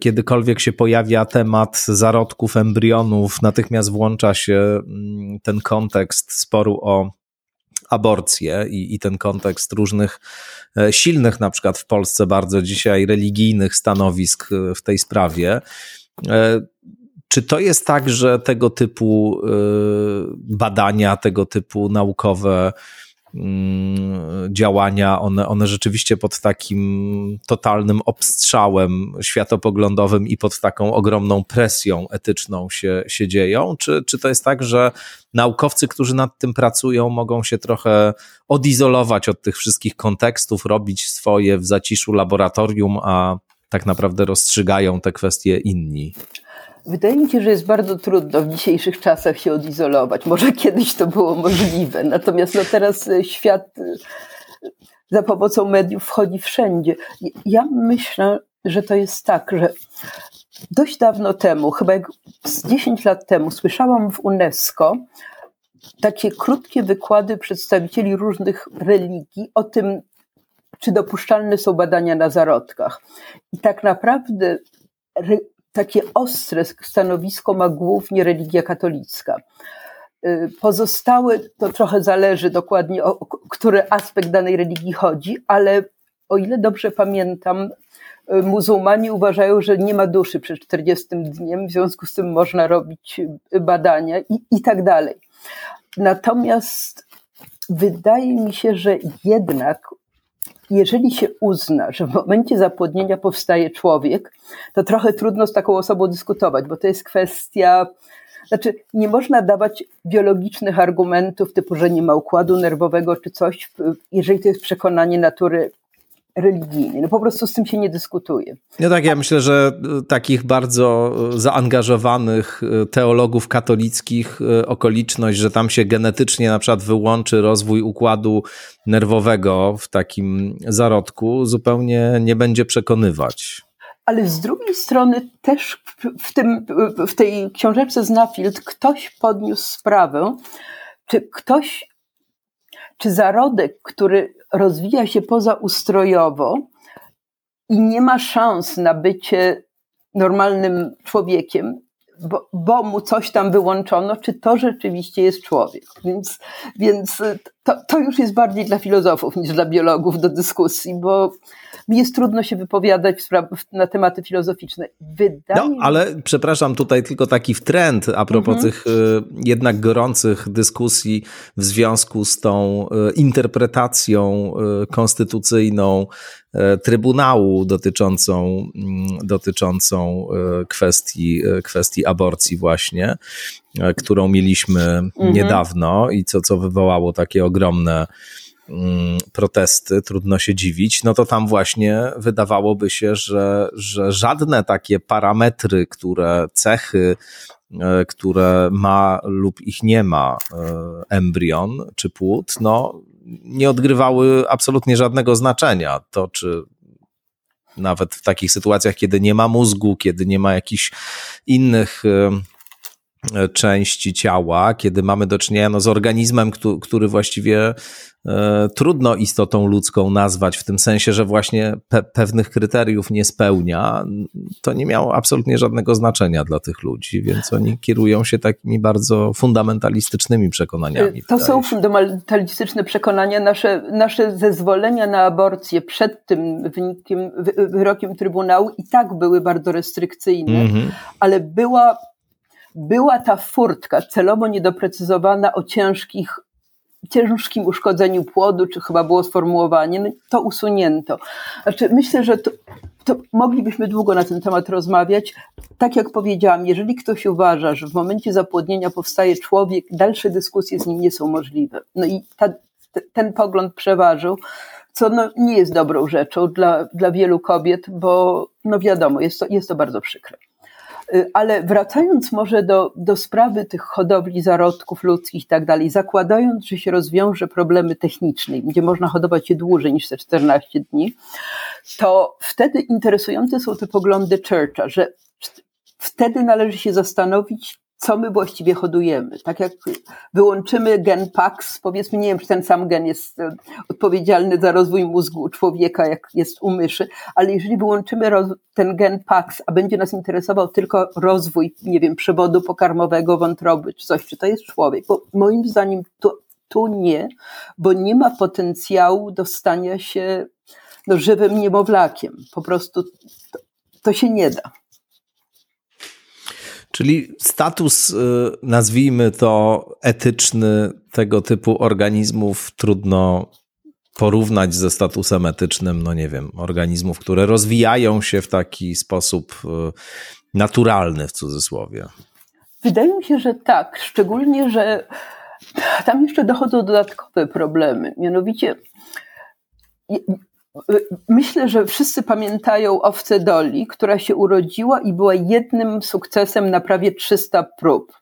Kiedykolwiek się pojawia temat zarodków, embrionów, natychmiast włącza się ten kontekst sporu o aborcję i, i ten kontekst różnych silnych, na przykład w Polsce bardzo dzisiaj religijnych stanowisk w tej sprawie. Czy to jest tak, że tego typu badania, tego typu naukowe działania, one, one rzeczywiście pod takim totalnym obstrzałem światopoglądowym i pod taką ogromną presją etyczną się, się dzieją? Czy, czy to jest tak, że naukowcy, którzy nad tym pracują, mogą się trochę odizolować od tych wszystkich kontekstów, robić swoje w zaciszu laboratorium, a tak naprawdę rozstrzygają te kwestie inni? Wydaje mi się, że jest bardzo trudno w dzisiejszych czasach się odizolować. Może kiedyś to było możliwe, natomiast no teraz świat za pomocą mediów wchodzi wszędzie. Ja myślę, że to jest tak, że dość dawno temu, chyba jak z dziesięć lat temu, słyszałam w UNESCO takie krótkie wykłady przedstawicieli różnych religii o tym, czy dopuszczalne są badania na zarodkach. I tak naprawdę re- takie ostre stanowisko ma głównie religia katolicka. Pozostałe, to trochę zależy dokładnie o, o który aspekt danej religii chodzi, ale o ile dobrze pamiętam, muzułmanie uważają, że nie ma duszy przed czterdziestym dniem, w związku z tym można robić badania i, i tak dalej. Natomiast wydaje mi się, że jednak jeżeli się uzna, że w momencie zapłodnienia powstaje człowiek, to trochę trudno z taką osobą dyskutować, bo to jest kwestia, znaczy nie można dawać biologicznych argumentów typu, że nie ma układu nerwowego czy coś, jeżeli to jest przekonanie natury religijnej. No po prostu z tym się nie dyskutuje. No tak, ja A... myślę, że takich bardzo zaangażowanych teologów katolickich okoliczność, że tam się genetycznie na przykład wyłączy rozwój układu nerwowego w takim zarodku, zupełnie nie będzie przekonywać. Ale z drugiej strony też w, tym, w tej książeczce z Nuffield ktoś podniósł sprawę, czy ktoś, czy zarodek, który rozwija się pozaustrojowo i nie ma szans na bycie normalnym człowiekiem, bo, bo mu coś tam wyłączono, czy to rzeczywiście jest człowiek. Więc, więc to, to już jest bardziej dla filozofów niż dla biologów do dyskusji, bo mi jest trudno się wypowiadać na tematy filozoficzne. Wydaje... No, ale przepraszam, tutaj tylko taki wtręt a propos mm-hmm. tych y, jednak gorących dyskusji w związku z tą y, interpretacją y, konstytucyjną y, Trybunału dotyczącą, y, dotyczącą y, kwestii, y, kwestii aborcji właśnie, y, którą mieliśmy mm-hmm. niedawno i co, co wywołało takie ogromne protesty, trudno się dziwić, no to tam właśnie wydawałoby się, że, że żadne takie parametry, które cechy, które ma lub ich nie ma embrion czy płód, no nie odgrywały absolutnie żadnego znaczenia. To czy nawet w takich sytuacjach, kiedy nie ma mózgu, kiedy nie ma jakichś innych części ciała, kiedy mamy do czynienia no, z organizmem, który, który właściwie e, trudno istotą ludzką nazwać, w tym sensie, że właśnie pe- pewnych kryteriów nie spełnia, to nie miało absolutnie żadnego znaczenia dla tych ludzi, więc oni kierują się takimi bardzo fundamentalistycznymi przekonaniami. To są fundamentalistyczne przekonania, nasze, nasze zezwolenia na aborcję przed tym wynikiem, wyrokiem Trybunału i tak były bardzo restrykcyjne, mhm. ale była Była ta furtka celowo niedoprecyzowana o ciężkich, ciężkim uszkodzeniu płodu, czy chyba było sformułowanie, no to usunięto. Znaczy, myślę, że to, to moglibyśmy długo na ten temat rozmawiać. Tak jak powiedziałam, jeżeli ktoś uważa, że w momencie zapłodnienia powstaje człowiek, dalsze dyskusje z nim nie są możliwe. No i ta, t, ten pogląd przeważył, co no nie jest dobrą rzeczą dla, dla wielu kobiet, bo no wiadomo, jest to, jest to bardzo przykre. Ale wracając może do, do sprawy tych hodowli zarodków ludzkich i tak dalej, zakładając, że się rozwiąże problemy techniczne, gdzie można hodować je dłużej niż te czternaście dni, to wtedy interesujące są te poglądy Churcha, że wtedy należy się zastanowić, co my właściwie hodujemy. Tak jak wyłączymy gen Pax, powiedzmy, nie wiem, czy ten sam gen jest odpowiedzialny za rozwój mózgu człowieka, jak jest u myszy, ale jeżeli wyłączymy ten gen Pax, a będzie nas interesował tylko rozwój, nie wiem, przewodu pokarmowego, wątroby, czy coś, czy to jest człowiek? Bo moim zdaniem tu, tu nie, bo nie ma potencjału do stania się no, żywym niemowlakiem. Po prostu to, to się nie da. Czyli status, nazwijmy to, etyczny tego typu organizmów trudno porównać ze statusem etycznym, no nie wiem, organizmów, które rozwijają się w taki sposób naturalny w cudzysłowie. Wydaje mi się, że tak, szczególnie, że tam jeszcze dochodzą dodatkowe problemy, mianowicie... Myślę, że wszyscy pamiętają owcę Doli, która się urodziła i była jednym sukcesem na prawie trzysta prób.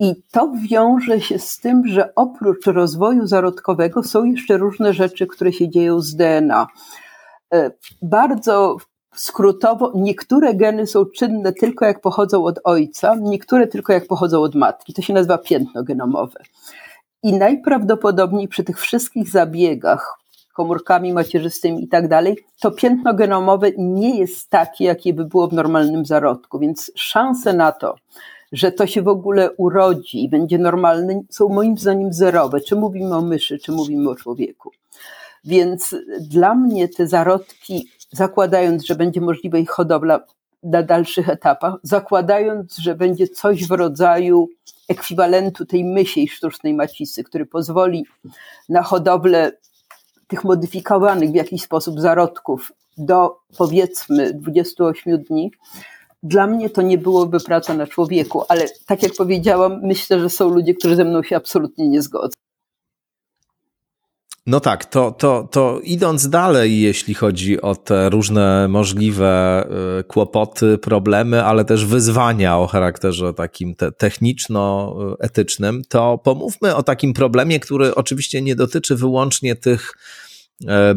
I to wiąże się z tym, że oprócz rozwoju zarodkowego są jeszcze różne rzeczy, które się dzieją z D N A. Bardzo skrótowo, niektóre geny są czynne tylko jak pochodzą od ojca, niektóre tylko jak pochodzą od matki. To się nazywa piętno genomowe. I najprawdopodobniej przy tych wszystkich zabiegach, komórkami macierzystymi i tak dalej, to piętno genomowe nie jest takie, jakie by było w normalnym zarodku, więc szanse na to, że to się w ogóle urodzi i będzie normalne, są moim zdaniem zerowe, czy mówimy o myszy, czy mówimy o człowieku. Więc dla mnie te zarodki, zakładając, że będzie możliwa ich hodowla na dalszych etapach, zakładając, że będzie coś w rodzaju ekwiwalentu tej mysiej sztucznej macicy, który pozwoli na hodowlę tych modyfikowanych w jakiś sposób zarodków do powiedzmy dwudziestu ośmiu dni, dla mnie to nie byłoby praca na człowieku, ale tak jak powiedziałam, myślę, że są ludzie, którzy ze mną się absolutnie nie zgodzą. No tak, to, to, to idąc dalej, jeśli chodzi o te różne możliwe kłopoty, problemy, ale też wyzwania o charakterze takim te techniczno-etycznym, to pomówmy o takim problemie, który oczywiście nie dotyczy wyłącznie tych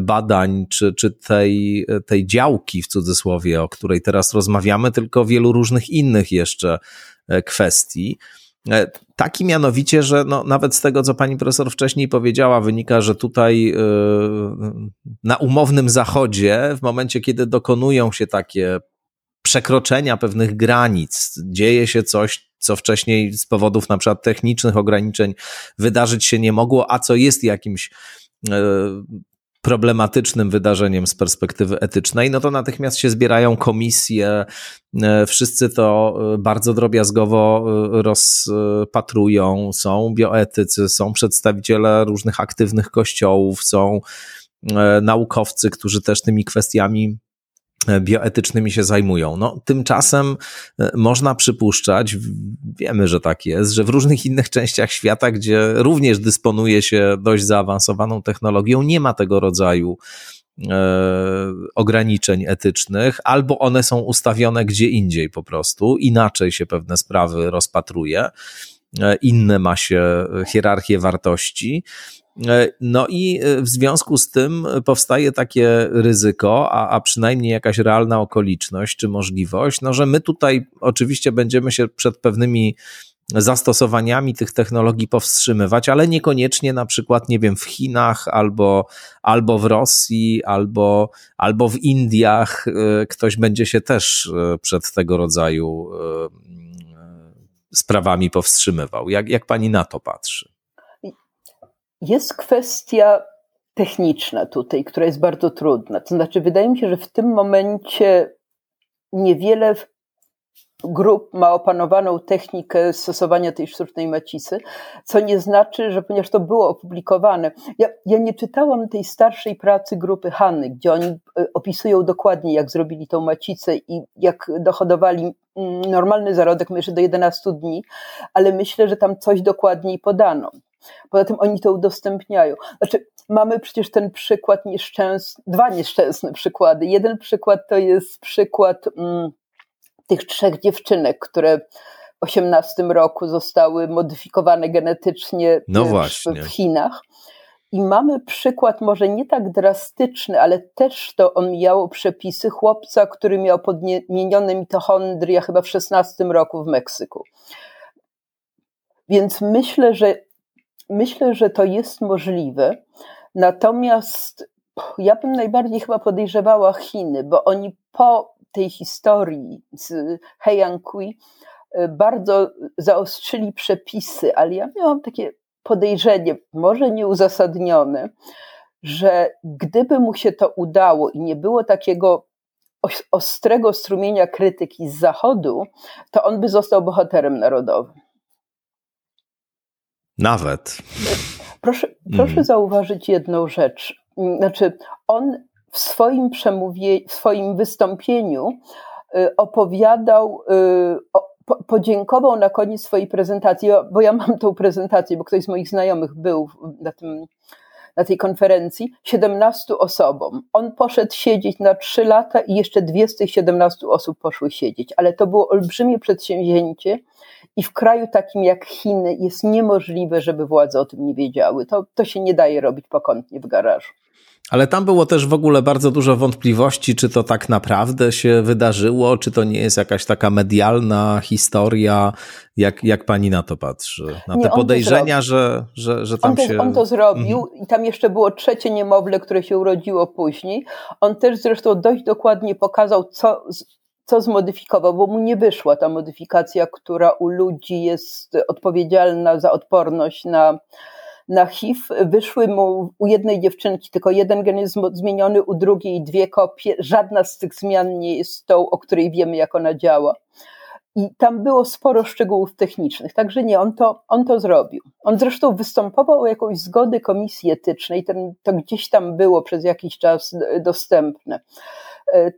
badań, czy, czy tej, tej działki w cudzysłowie, o której teraz rozmawiamy, tylko wielu różnych innych jeszcze kwestii. Taki mianowicie, że no, nawet z tego, co pani profesor wcześniej powiedziała, wynika, że tutaj yy, na umownym zachodzie, w momencie, kiedy dokonują się takie przekroczenia pewnych granic, dzieje się coś, co wcześniej z powodów na przykład technicznych ograniczeń wydarzyć się nie mogło, a co jest jakimś... Yy, problematycznym wydarzeniem z perspektywy etycznej, no to natychmiast się zbierają komisje, wszyscy to bardzo drobiazgowo rozpatrują, są bioetycy, są przedstawiciele różnych aktywnych kościołów, są naukowcy, którzy też tymi kwestiami bioetycznymi się zajmują. No, tymczasem można przypuszczać, wiemy, że tak jest, że w różnych innych częściach świata, gdzie również dysponuje się dość zaawansowaną technologią, nie ma tego rodzaju e, ograniczeń etycznych, albo one są ustawione gdzie indziej po prostu, inaczej się pewne sprawy rozpatruje, e, inne ma się hierarchię wartości. No i w związku z tym powstaje takie ryzyko, a, a przynajmniej jakaś realna okoliczność czy możliwość, no że my tutaj oczywiście będziemy się przed pewnymi zastosowaniami tych technologii powstrzymywać, ale niekoniecznie na przykład, nie wiem, w Chinach albo, albo w Rosji, albo, albo w Indiach ktoś będzie się też przed tego rodzaju sprawami powstrzymywał. Jak, jak pani na to patrzy? Jest kwestia techniczna tutaj, która jest bardzo trudna. To znaczy, wydaje mi się, że w tym momencie niewiele grup ma opanowaną technikę stosowania tej sztucznej macicy, co nie znaczy, że ponieważ to było opublikowane. Ja, ja nie czytałam tej starszej pracy grupy Hanny, gdzie oni opisują dokładnie, jak zrobili tą macicę i jak dohodowali normalny zarodek, myślę, do jedenastu dni, ale myślę, że tam coś dokładniej podano. Poza tym oni to udostępniają. Znaczy, mamy przecież ten przykład nieszczęsny, dwa nieszczęsne przykłady. Jeden przykład to jest przykład mm, tych trzech dziewczynek, które w osiemnastym roku zostały modyfikowane genetycznie no właśnie. w Chinach. I mamy przykład, może nie tak drastyczny, ale też to omijało przepisy chłopca, który miał podmienione mitochondria chyba w szesnastym roku w Meksyku. Więc myślę, że Myślę, że to jest możliwe, natomiast ja bym najbardziej chyba podejrzewała Chiny, bo oni po tej historii z He Jiankui bardzo zaostrzyli przepisy, ale ja miałam takie podejrzenie, może nieuzasadnione, że gdyby mu się to udało i nie było takiego ostrego strumienia krytyki z Zachodu, to on by został bohaterem narodowym. Nawet. Proszę, proszę mm. zauważyć jedną rzecz. Znaczy, on w swoim przemówie, w swoim wystąpieniu opowiadał, podziękował na koniec swojej prezentacji, bo ja mam tą prezentację, bo ktoś z moich znajomych był na tym, na tej konferencji, siedemnastu osobom. On poszedł siedzieć na trzy lata i jeszcze dwie z tych siedemnastu osób poszły siedzieć. Ale to było olbrzymie przedsięwzięcie i w kraju takim jak Chiny jest niemożliwe, żeby władze o tym nie wiedziały. To, to się nie daje robić pokątnie w garażu. Ale tam było też w ogóle bardzo dużo wątpliwości, czy to tak naprawdę się wydarzyło, czy to nie jest jakaś taka medialna historia, jak, jak pani na to patrzy? Na nie, te podejrzenia, że, że, że tam on to, się... On to zrobił mhm. i tam jeszcze było trzecie niemowlę, które się urodziło później. On też zresztą dość dokładnie pokazał, co, co zmodyfikował, bo mu nie wyszła ta modyfikacja, która u ludzi jest odpowiedzialna za odporność na... Na H I V. Wyszły mu u jednej dziewczynki tylko jeden gen jest zmieniony, u drugiej dwie kopie. Żadna z tych zmian nie jest tą, o której wiemy, jak ona działa. I tam było sporo szczegółów technicznych. Także nie, on to, on to zrobił. On zresztą występował o jakąś zgodę komisji etycznej. Ten, to gdzieś tam było przez jakiś czas dostępne.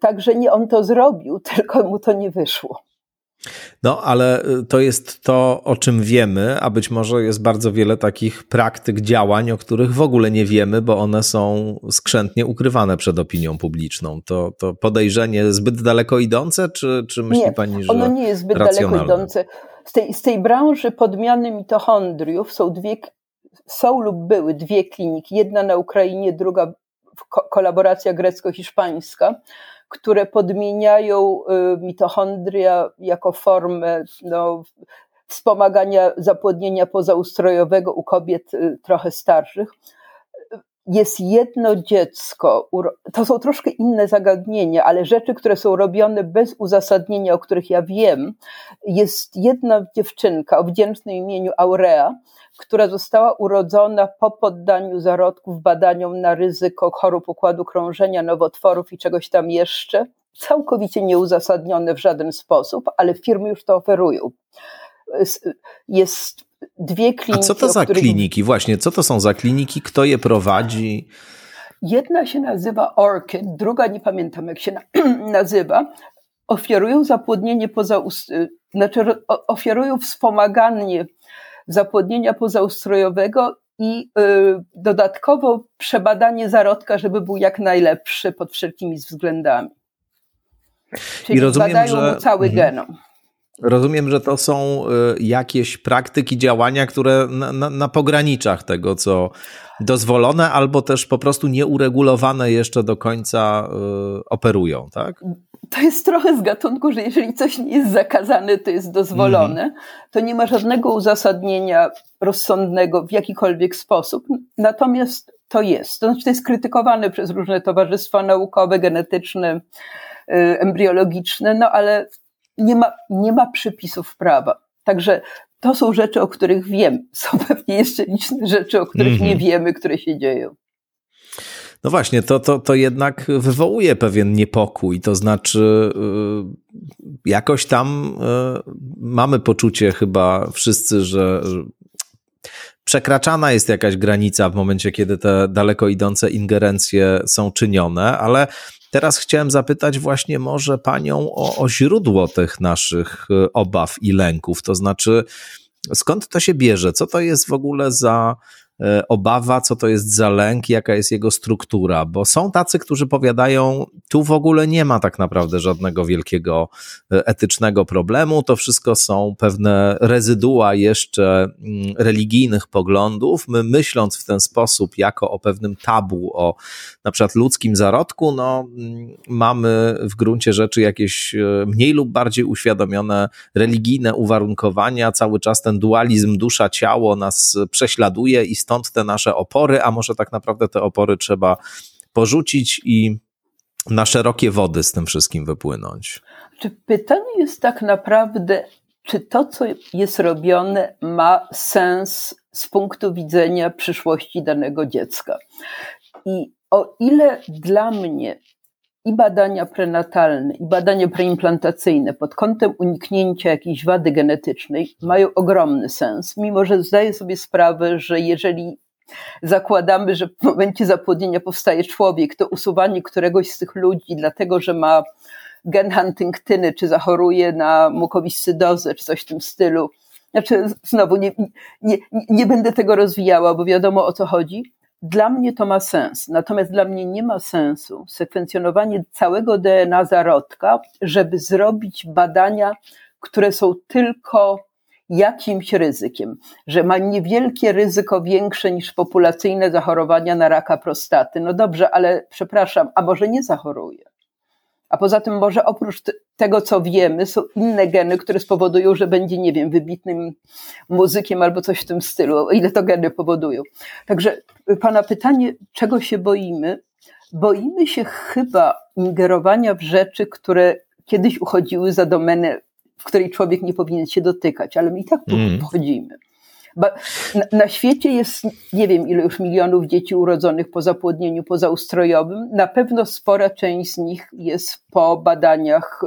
Także nie, on to zrobił, tylko mu to nie wyszło. No, ale to jest to, o czym wiemy, a być może jest bardzo wiele takich praktyk, działań, o których w ogóle nie wiemy, bo one są skrzętnie ukrywane przed opinią publiczną. To, to podejrzenie zbyt daleko idące, czy, czy myśli nie, pani, że ono nie jest zbyt racjonalne? Daleko idące. Z tej, z tej branży podmiany mitochondriów są dwie, są lub były dwie kliniki, jedna na Ukrainie, druga ko- kolaboracja grecko-hiszpańska, które podmieniają mitochondria jako formę no, wspomagania zapłodnienia pozaustrojowego u kobiet trochę starszych. jest jedno dziecko, to są troszkę inne zagadnienia, ale rzeczy, które są robione bez uzasadnienia, o których ja wiem, jest jedna dziewczynka o wdzięcznym imieniu Aurea, która została urodzona po poddaniu zarodków badaniom na ryzyko chorób układu krążenia, nowotworów i czegoś tam jeszcze. Całkowicie nieuzasadnione w żaden sposób, ale firmy już to oferują. Jest dwie kliniki. A co to za których... kliniki? Właśnie, co to są za kliniki? Kto je prowadzi? Jedna się nazywa Orchid, druga nie pamiętam jak się nazywa. Oferują zapłodnienie poza... Znaczy oferują wspomaganie zapłodnienia pozaustrojowego i y, dodatkowo przebadanie zarodka, żeby był jak najlepszy pod wszelkimi względami. Czyli I rozumiem, badają że... mu cały mhm. genom. Rozumiem, że to są jakieś praktyki, działania, które na, na, na pograniczach tego, co dozwolone, albo też po prostu nieuregulowane jeszcze do końca y, operują, tak? To jest trochę z gatunku, że jeżeli coś nie jest zakazane, to jest dozwolone, mm. to nie ma żadnego uzasadnienia rozsądnego w jakikolwiek sposób. Natomiast to jest. To znaczy to jest krytykowane przez różne towarzystwa naukowe, genetyczne, y, embriologiczne, no ale... Nie ma, nie ma przepisów prawa. Także to są rzeczy, o których wiem. Są pewnie jeszcze liczne rzeczy, o których mm-hmm. nie wiemy, które się dzieją. No właśnie, to, to, to jednak wywołuje pewien niepokój. To znaczy yy, jakoś tam yy, mamy poczucie chyba wszyscy, że... że... przekraczana jest jakaś granica w momencie, kiedy te daleko idące ingerencje są czynione, ale teraz chciałem zapytać właśnie może panią o, o źródło tych naszych obaw i lęków, to znaczy skąd to się bierze, co to jest w ogóle za obawa, co to jest za lęk, jaka jest jego struktura, bo są tacy, którzy powiadają, tu w ogóle nie ma tak naprawdę żadnego wielkiego etycznego problemu, to wszystko są pewne rezydua jeszcze religijnych poglądów, my myśląc w ten sposób jako o pewnym tabu, o na przykład ludzkim zarodku, no mamy w gruncie rzeczy jakieś mniej lub bardziej uświadomione religijne uwarunkowania, cały czas ten dualizm dusza-ciało nas prześladuje i stąd te nasze opory, a może tak naprawdę te opory trzeba porzucić i na szerokie wody z tym wszystkim wypłynąć. Pytanie jest tak naprawdę, czy to, co jest robione, ma sens z punktu widzenia przyszłości danego dziecka. I o ile dla mnie i badania prenatalne, i badania preimplantacyjne pod kątem uniknięcia jakiejś wady genetycznej mają ogromny sens, mimo że zdaję sobie sprawę, że jeżeli zakładamy, że w momencie zapłodnienia powstaje człowiek, to usuwanie któregoś z tych ludzi, dlatego że ma gen Huntingtyny, czy zachoruje na mukowiscydozę, czy coś w tym stylu, znaczy znowu nie, nie, nie będę tego rozwijała, bo wiadomo o co chodzi. Dla mnie to ma sens, natomiast dla mnie nie ma sensu sekwencjonowanie całego D N A zarodka, żeby zrobić badania, które są tylko jakimś ryzykiem, że ma niewielkie ryzyko większe niż populacyjne zachorowania na raka prostaty. No dobrze, ale przepraszam, a może nie zachoruje? A poza tym może oprócz t- tego, co wiemy, są inne geny, które spowodują, że będzie, nie wiem, wybitnym muzykiem albo coś w tym stylu, o ile to geny powodują. Także pana pytanie, czego się boimy? Boimy się chyba ingerowania w rzeczy, które kiedyś uchodziły za domenę, w której człowiek nie powinien się dotykać, ale my i tak mm. wchodzimy. Na, na świecie jest, nie wiem, ile już milionów dzieci urodzonych po zapłodnieniu pozaustrojowym. Na pewno spora część z nich jest po badaniach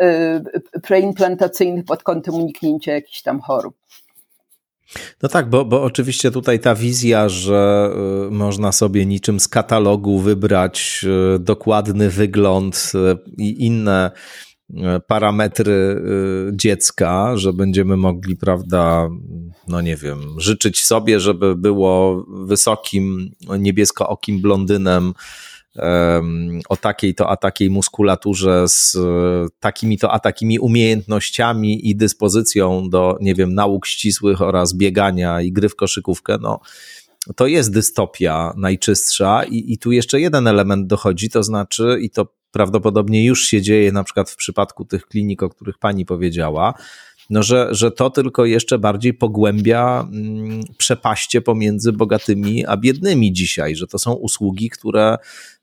y, preimplantacyjnych pod kątem uniknięcia jakichś tam chorób. No tak, bo, bo oczywiście tutaj ta wizja, że można sobie niczym z katalogu wybrać dokładny wygląd i inne parametry dziecka, że będziemy mogli, prawda, no nie wiem, życzyć sobie, żeby było wysokim, niebieskookim blondynem um, o takiej to, a takiej muskulaturze z takimi to, a takimi umiejętnościami i dyspozycją do, nie wiem, nauk ścisłych oraz biegania i gry w koszykówkę, no to jest dystopia najczystsza i, i tu jeszcze jeden element dochodzi, to znaczy i to prawdopodobnie już się dzieje na przykład w przypadku tych klinik, o których pani powiedziała, no że, że to tylko jeszcze bardziej pogłębia przepaście pomiędzy bogatymi a biednymi dzisiaj, że to są usługi, które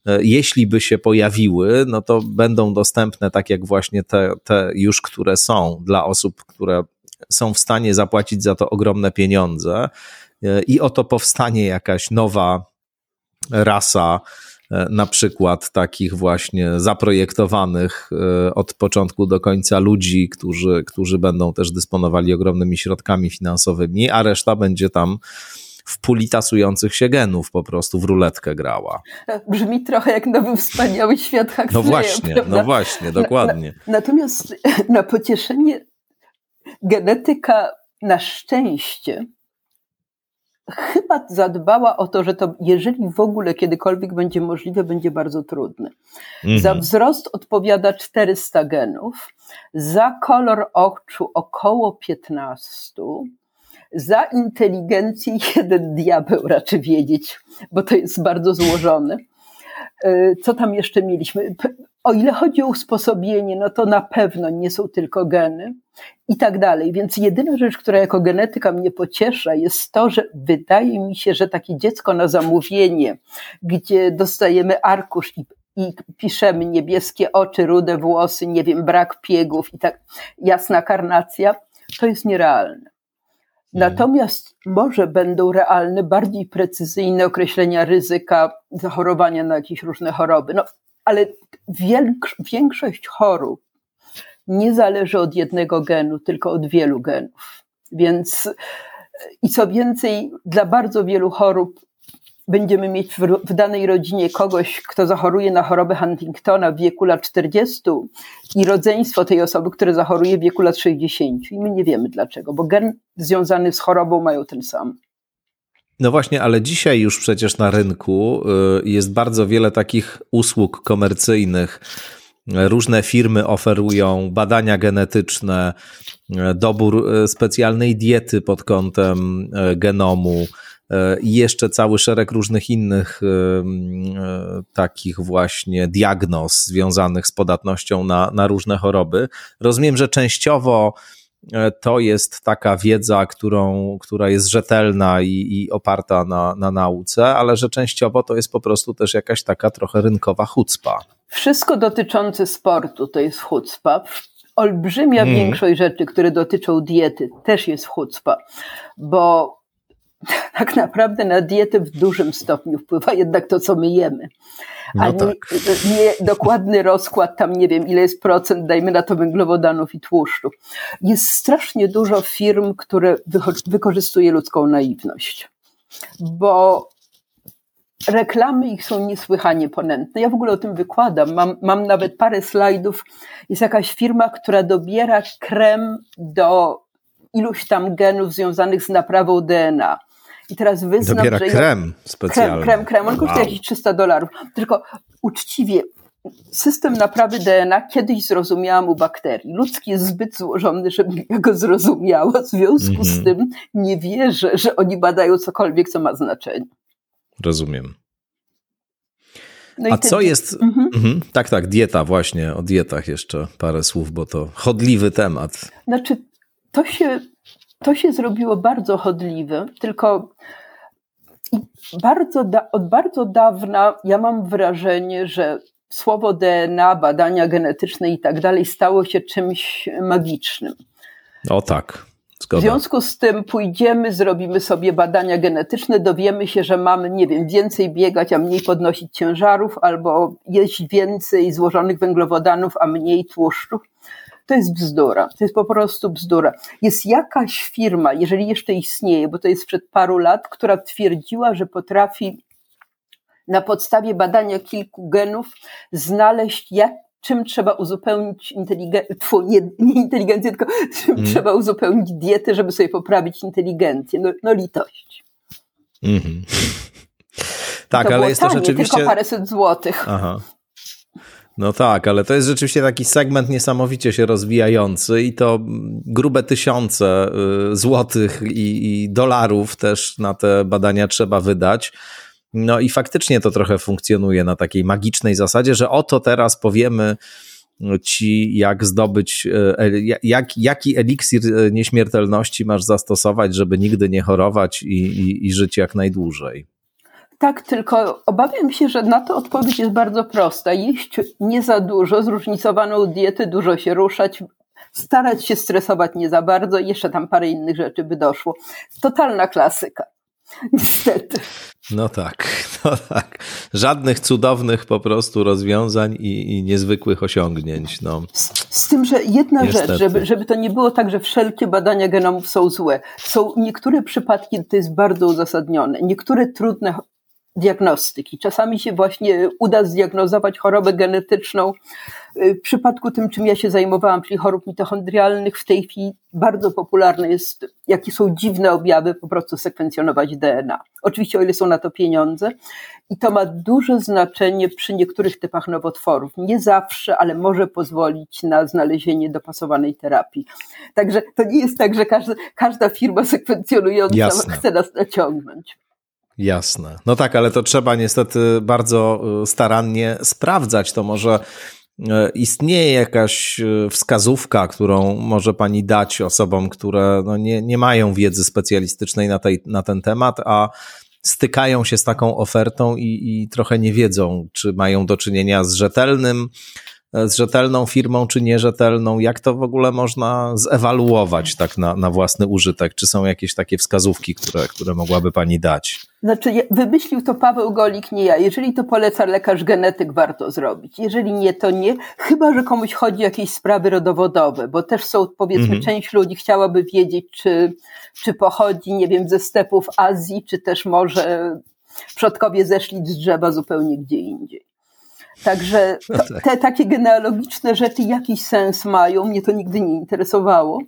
jeśli by się pojawiły, no to będą dostępne tak jak właśnie te, te już, które są dla osób, które są w stanie zapłacić za to ogromne pieniądze i oto powstanie jakaś nowa rasa na przykład takich właśnie zaprojektowanych od początku do końca ludzi, którzy, którzy będą też dysponowali ogromnymi środkami finansowymi, a reszta będzie tam w puli tasujących się genów po prostu w ruletkę grała. Brzmi trochę jak nowy wspaniały świat Huxleya. No właśnie, prawda? No właśnie, dokładnie. Na, na, natomiast na pocieszenie genetyka na szczęście chyba zadbała o to, że to, jeżeli w ogóle kiedykolwiek będzie możliwe, będzie bardzo trudne. Mhm. Za wzrost odpowiada czterysta genów, za kolor oczu około piętnaście, za inteligencję jeden diabeł raczej wiedzieć, bo to jest bardzo złożone. Co tam jeszcze mieliśmy? O ile chodzi o usposobienie, no to na pewno nie są tylko geny i tak dalej. Więc jedyna rzecz, która jako genetyka mnie pociesza, jest to, że wydaje mi się, że takie dziecko na zamówienie, gdzie dostajemy arkusz i, i piszemy niebieskie oczy, rude włosy, nie wiem, brak piegów i tak, jasna karnacja, to jest nierealne. Natomiast może będą realne, bardziej precyzyjne określenia ryzyka zachorowania na jakieś różne choroby. No, ale większość chorób nie zależy od jednego genu, tylko od wielu genów. Więc i co więcej, dla bardzo wielu chorób będziemy mieć w, w danej rodzinie kogoś, kto zachoruje na chorobę Huntingtona w wieku lat czterdziestu i rodzeństwo tej osoby, które zachoruje w wieku lat sześćdziesięciu. I my nie wiemy dlaczego, bo gen związany z chorobą mają ten sam. No właśnie, ale dzisiaj już przecież na rynku jest bardzo wiele takich usług komercyjnych. Różne firmy oferują badania genetyczne, dobór specjalnej diety pod kątem genomu, i jeszcze cały szereg różnych innych takich właśnie diagnoz związanych z podatnością na, na różne choroby. Rozumiem, że częściowo to jest taka wiedza, którą, która jest rzetelna i, i oparta na, na nauce, ale że częściowo to jest po prostu też jakaś taka trochę rynkowa chucpa. Wszystko dotyczące sportu to jest chucpa. Olbrzymia hmm. większość rzeczy, które dotyczą diety, też jest chucpa, bo tak naprawdę na dietę w dużym stopniu wpływa jednak to, co my jemy. A no tak. nie, nie dokładny rozkład, tam nie wiem, ile jest procent, dajmy na to węglowodanów i tłuszczu. Jest strasznie dużo firm, które wycho- wykorzystuje ludzką naiwność, bo reklamy ich są niesłychanie ponętne. Ja w ogóle o tym wykładam, mam, mam nawet parę slajdów. Jest jakaś firma, która dobiera krem do iluś tam genów związanych z naprawą D N A. I teraz wyznam, dobiera że... krem specjalny. Krem, krem, krem. On wow. kosztuje jakieś trzysta dolarów. Tylko uczciwie, system naprawy D N A kiedyś zrozumiałam u bakterii. Ludzki jest zbyt złożony, żebym ja go zrozumiała. W związku mm-hmm. z tym nie wierzę, że oni badają cokolwiek, co ma znaczenie. Rozumiem. No A ten... co jest... Mhm. Mhm. Tak, tak, dieta właśnie. O dietach jeszcze parę słów, bo to chodliwy temat. Znaczy, to się... To się zrobiło bardzo chodliwe, tylko bardzo da- od bardzo dawna ja mam wrażenie, że słowo D N A, badania genetyczne i tak dalej stało się czymś magicznym. O tak, zgoda. W związku z tym pójdziemy, zrobimy sobie badania genetyczne, dowiemy się, że mamy, nie wiem, więcej biegać, a mniej podnosić ciężarów, albo jeść więcej złożonych węglowodanów, a mniej tłuszczów. To jest bzdura, to jest po prostu bzdura. Jest jakaś firma, jeżeli jeszcze istnieje, bo to jest sprzed paru lat, która twierdziła, że potrafi na podstawie badania kilku genów znaleźć, jak, czym trzeba uzupełnić inteligencję, nie, nie inteligencję, tylko czym mm. trzeba uzupełnić dietę, żeby sobie poprawić inteligencję. No, no litość. Mm-hmm. Tak, to ale było jest tanie, to rzeczywiście... tylko paręset złotych. Aha. No tak, ale to jest rzeczywiście taki segment niesamowicie się rozwijający i to grube tysiące złotych i, i dolarów też na te badania trzeba wydać. No i faktycznie to trochę funkcjonuje na takiej magicznej zasadzie, że oto teraz powiemy ci, jak zdobyć, jak, jaki eliksir nieśmiertelności masz zastosować, żeby nigdy nie chorować i, i, i żyć jak najdłużej. Tak, tylko obawiam się, że na to odpowiedź jest bardzo prosta. Jeść nie za dużo, zróżnicowaną dietę, dużo się ruszać, starać się stresować nie za bardzo, jeszcze tam parę innych rzeczy by doszło. Totalna klasyka. Niestety. No tak, no tak. Żadnych cudownych po prostu rozwiązań i, i niezwykłych osiągnięć. No. Z, z tym, że jedna niestety. rzecz, żeby, żeby to nie było tak, że wszelkie badania genomów są złe. Są niektóre przypadki, to jest bardzo uzasadnione, niektóre trudne diagnostyki. Czasami się właśnie uda zdiagnozować chorobę genetyczną. W przypadku tym, czym ja się zajmowałam, czyli chorób mitochondrialnych, w tej chwili bardzo popularne jest, jakie są dziwne objawy, po prostu sekwencjonować D N A. Oczywiście o ile są na to pieniądze. I to ma duże znaczenie przy niektórych typach nowotworów. Nie zawsze, ale może pozwolić na znalezienie dopasowanej terapii. Także to nie jest tak, że każda, każda firma sekwencjonująca Jasne. chce nas naciągnąć. Jasne. No tak, ale to trzeba niestety bardzo starannie sprawdzać. To może istnieje jakaś wskazówka, którą może pani dać osobom, które no nie, nie mają wiedzy specjalistycznej na, tej, na ten temat, a stykają się z taką ofertą i, i trochę nie wiedzą, czy mają do czynienia z rzetelnym, z rzetelną firmą, czy nierzetelną. Jak to w ogóle można zewaluować tak na, na własny użytek? Czy są jakieś takie wskazówki, które, które mogłaby pani dać? Znaczy, wymyślił to Paweł Golik, nie ja. Jeżeli to poleca lekarz genetyk, warto zrobić. Jeżeli nie, to nie. Chyba że komuś chodzi o jakieś sprawy rodowodowe, bo też są, powiedzmy, mm-hmm. część ludzi chciałaby wiedzieć, czy, czy pochodzi, nie wiem, ze stepów Azji, czy też może przodkowie zeszli z drzewa zupełnie gdzie indziej. Także to, te takie genealogiczne rzeczy jakiś sens mają, mnie to nigdy nie interesowało.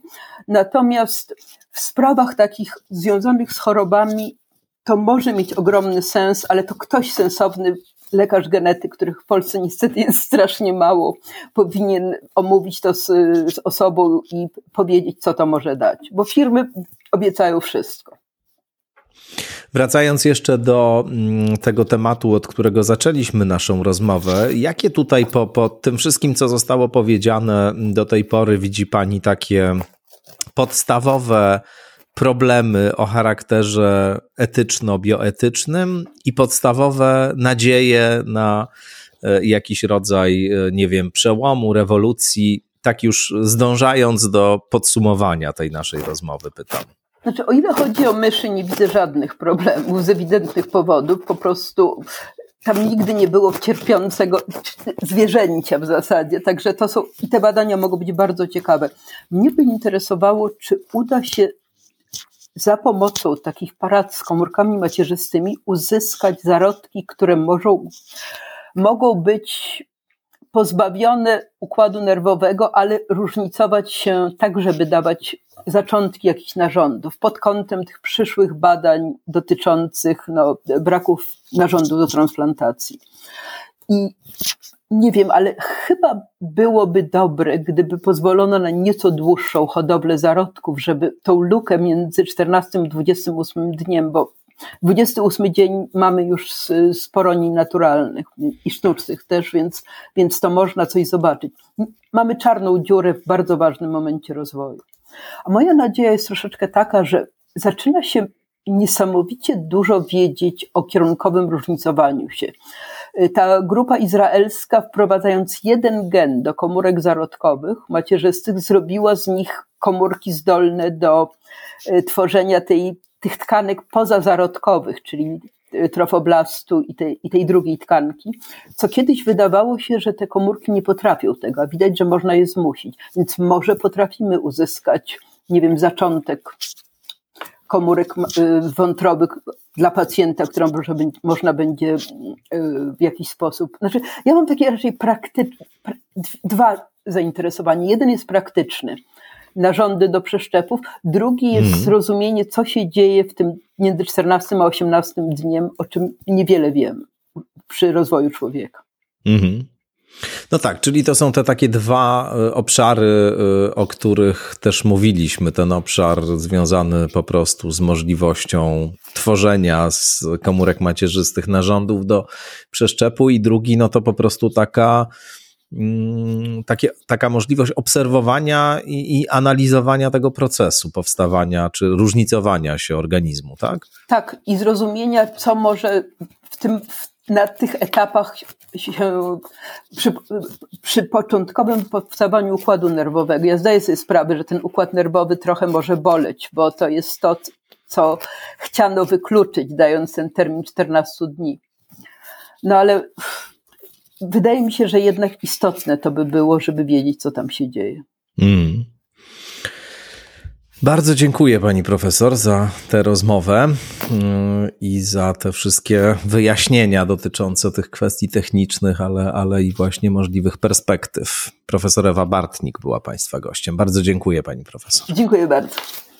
Natomiast w sprawach takich związanych z chorobami to może mieć ogromny sens, ale to ktoś sensowny, lekarz genetyk, których w Polsce niestety jest strasznie mało, powinien omówić to z, z osobą i powiedzieć, co to może dać. Bo firmy obiecają wszystko. Wracając jeszcze do tego tematu, od którego zaczęliśmy naszą rozmowę, jakie tutaj po, po tym wszystkim, co zostało powiedziane do tej pory, widzi pani takie podstawowe problemy o charakterze etyczno-bioetycznym i podstawowe nadzieje na jakiś rodzaj, nie wiem, przełomu, rewolucji? Tak już zdążając do podsumowania tej naszej rozmowy pytam. Znaczy, o ile chodzi o myszy, nie widzę żadnych problemów z ewidentnych powodów. Po prostu tam nigdy nie było cierpiącego zwierzęcia w zasadzie. Także to są, i te badania mogą być bardzo ciekawe. Mnie by interesowało, czy uda się za pomocą takich parad z komórkami macierzystymi uzyskać zarodki, które mogą, mogą być pozbawione układu nerwowego, ale różnicować się tak, żeby dawać zaczątki jakichś narządów pod kątem tych przyszłych badań dotyczących no, braków narządów do transplantacji. I nie wiem, ale chyba byłoby dobre, gdyby pozwolono na nieco dłuższą hodowlę zarodków, żeby tą lukę między czternastym a dwudziestym ósmym dniem, bo dwudziesty ósmy dzień mamy już sporo nienaturalnych i sztucznych też, więc, więc to można coś zobaczyć. Mamy czarną dziurę w bardzo ważnym momencie rozwoju. A moja nadzieja jest troszeczkę taka, że zaczyna się niesamowicie dużo wiedzieć o kierunkowym różnicowaniu się. Ta grupa izraelska, wprowadzając jeden gen do komórek zarodkowych macierzystych, zrobiła z nich komórki zdolne do tworzenia tej tych tkanek pozazarodkowych, czyli trofoblastu i tej, i tej drugiej tkanki, co kiedyś wydawało się, że te komórki nie potrafią tego, a widać, że można je zmusić. Więc może potrafimy uzyskać, nie wiem, zaczątek komórek wątroby dla pacjenta, którą można będzie w jakiś sposób... Znaczy, ja mam takie raczej praktyczne... Dwa zainteresowania. Jeden jest praktyczny. Narządy do przeszczepów. Drugi jest hmm. zrozumienie, co się dzieje w tym między czternastym a osiemnastym dniem, o czym niewiele wiem przy rozwoju człowieka. Mhm. No tak, czyli to są te takie dwa obszary, o których też mówiliśmy. Ten obszar związany po prostu z możliwością tworzenia z komórek macierzystych narządów do przeszczepu i drugi, no to po prostu taka takie, taka możliwość obserwowania i, i analizowania tego procesu powstawania czy różnicowania się organizmu, tak? Tak, i zrozumienia, co może w tym, na tych etapach się, przy, przy początkowym powstawaniu układu nerwowego. Ja zdaję sobie sprawę, że ten układ nerwowy trochę może boleć, bo to jest to, co chciano wykluczyć, dając ten termin czternastu dni. No ale wydaje mi się, że jednak istotne to by było, żeby wiedzieć, co tam się dzieje. Mm. Bardzo dziękuję pani profesor za tę rozmowę i za te wszystkie wyjaśnienia dotyczące tych kwestii technicznych, ale, ale i właśnie możliwych perspektyw. Profesor Ewa Bartnik była państwa gościem. Bardzo dziękuję pani profesor. Dziękuję bardzo.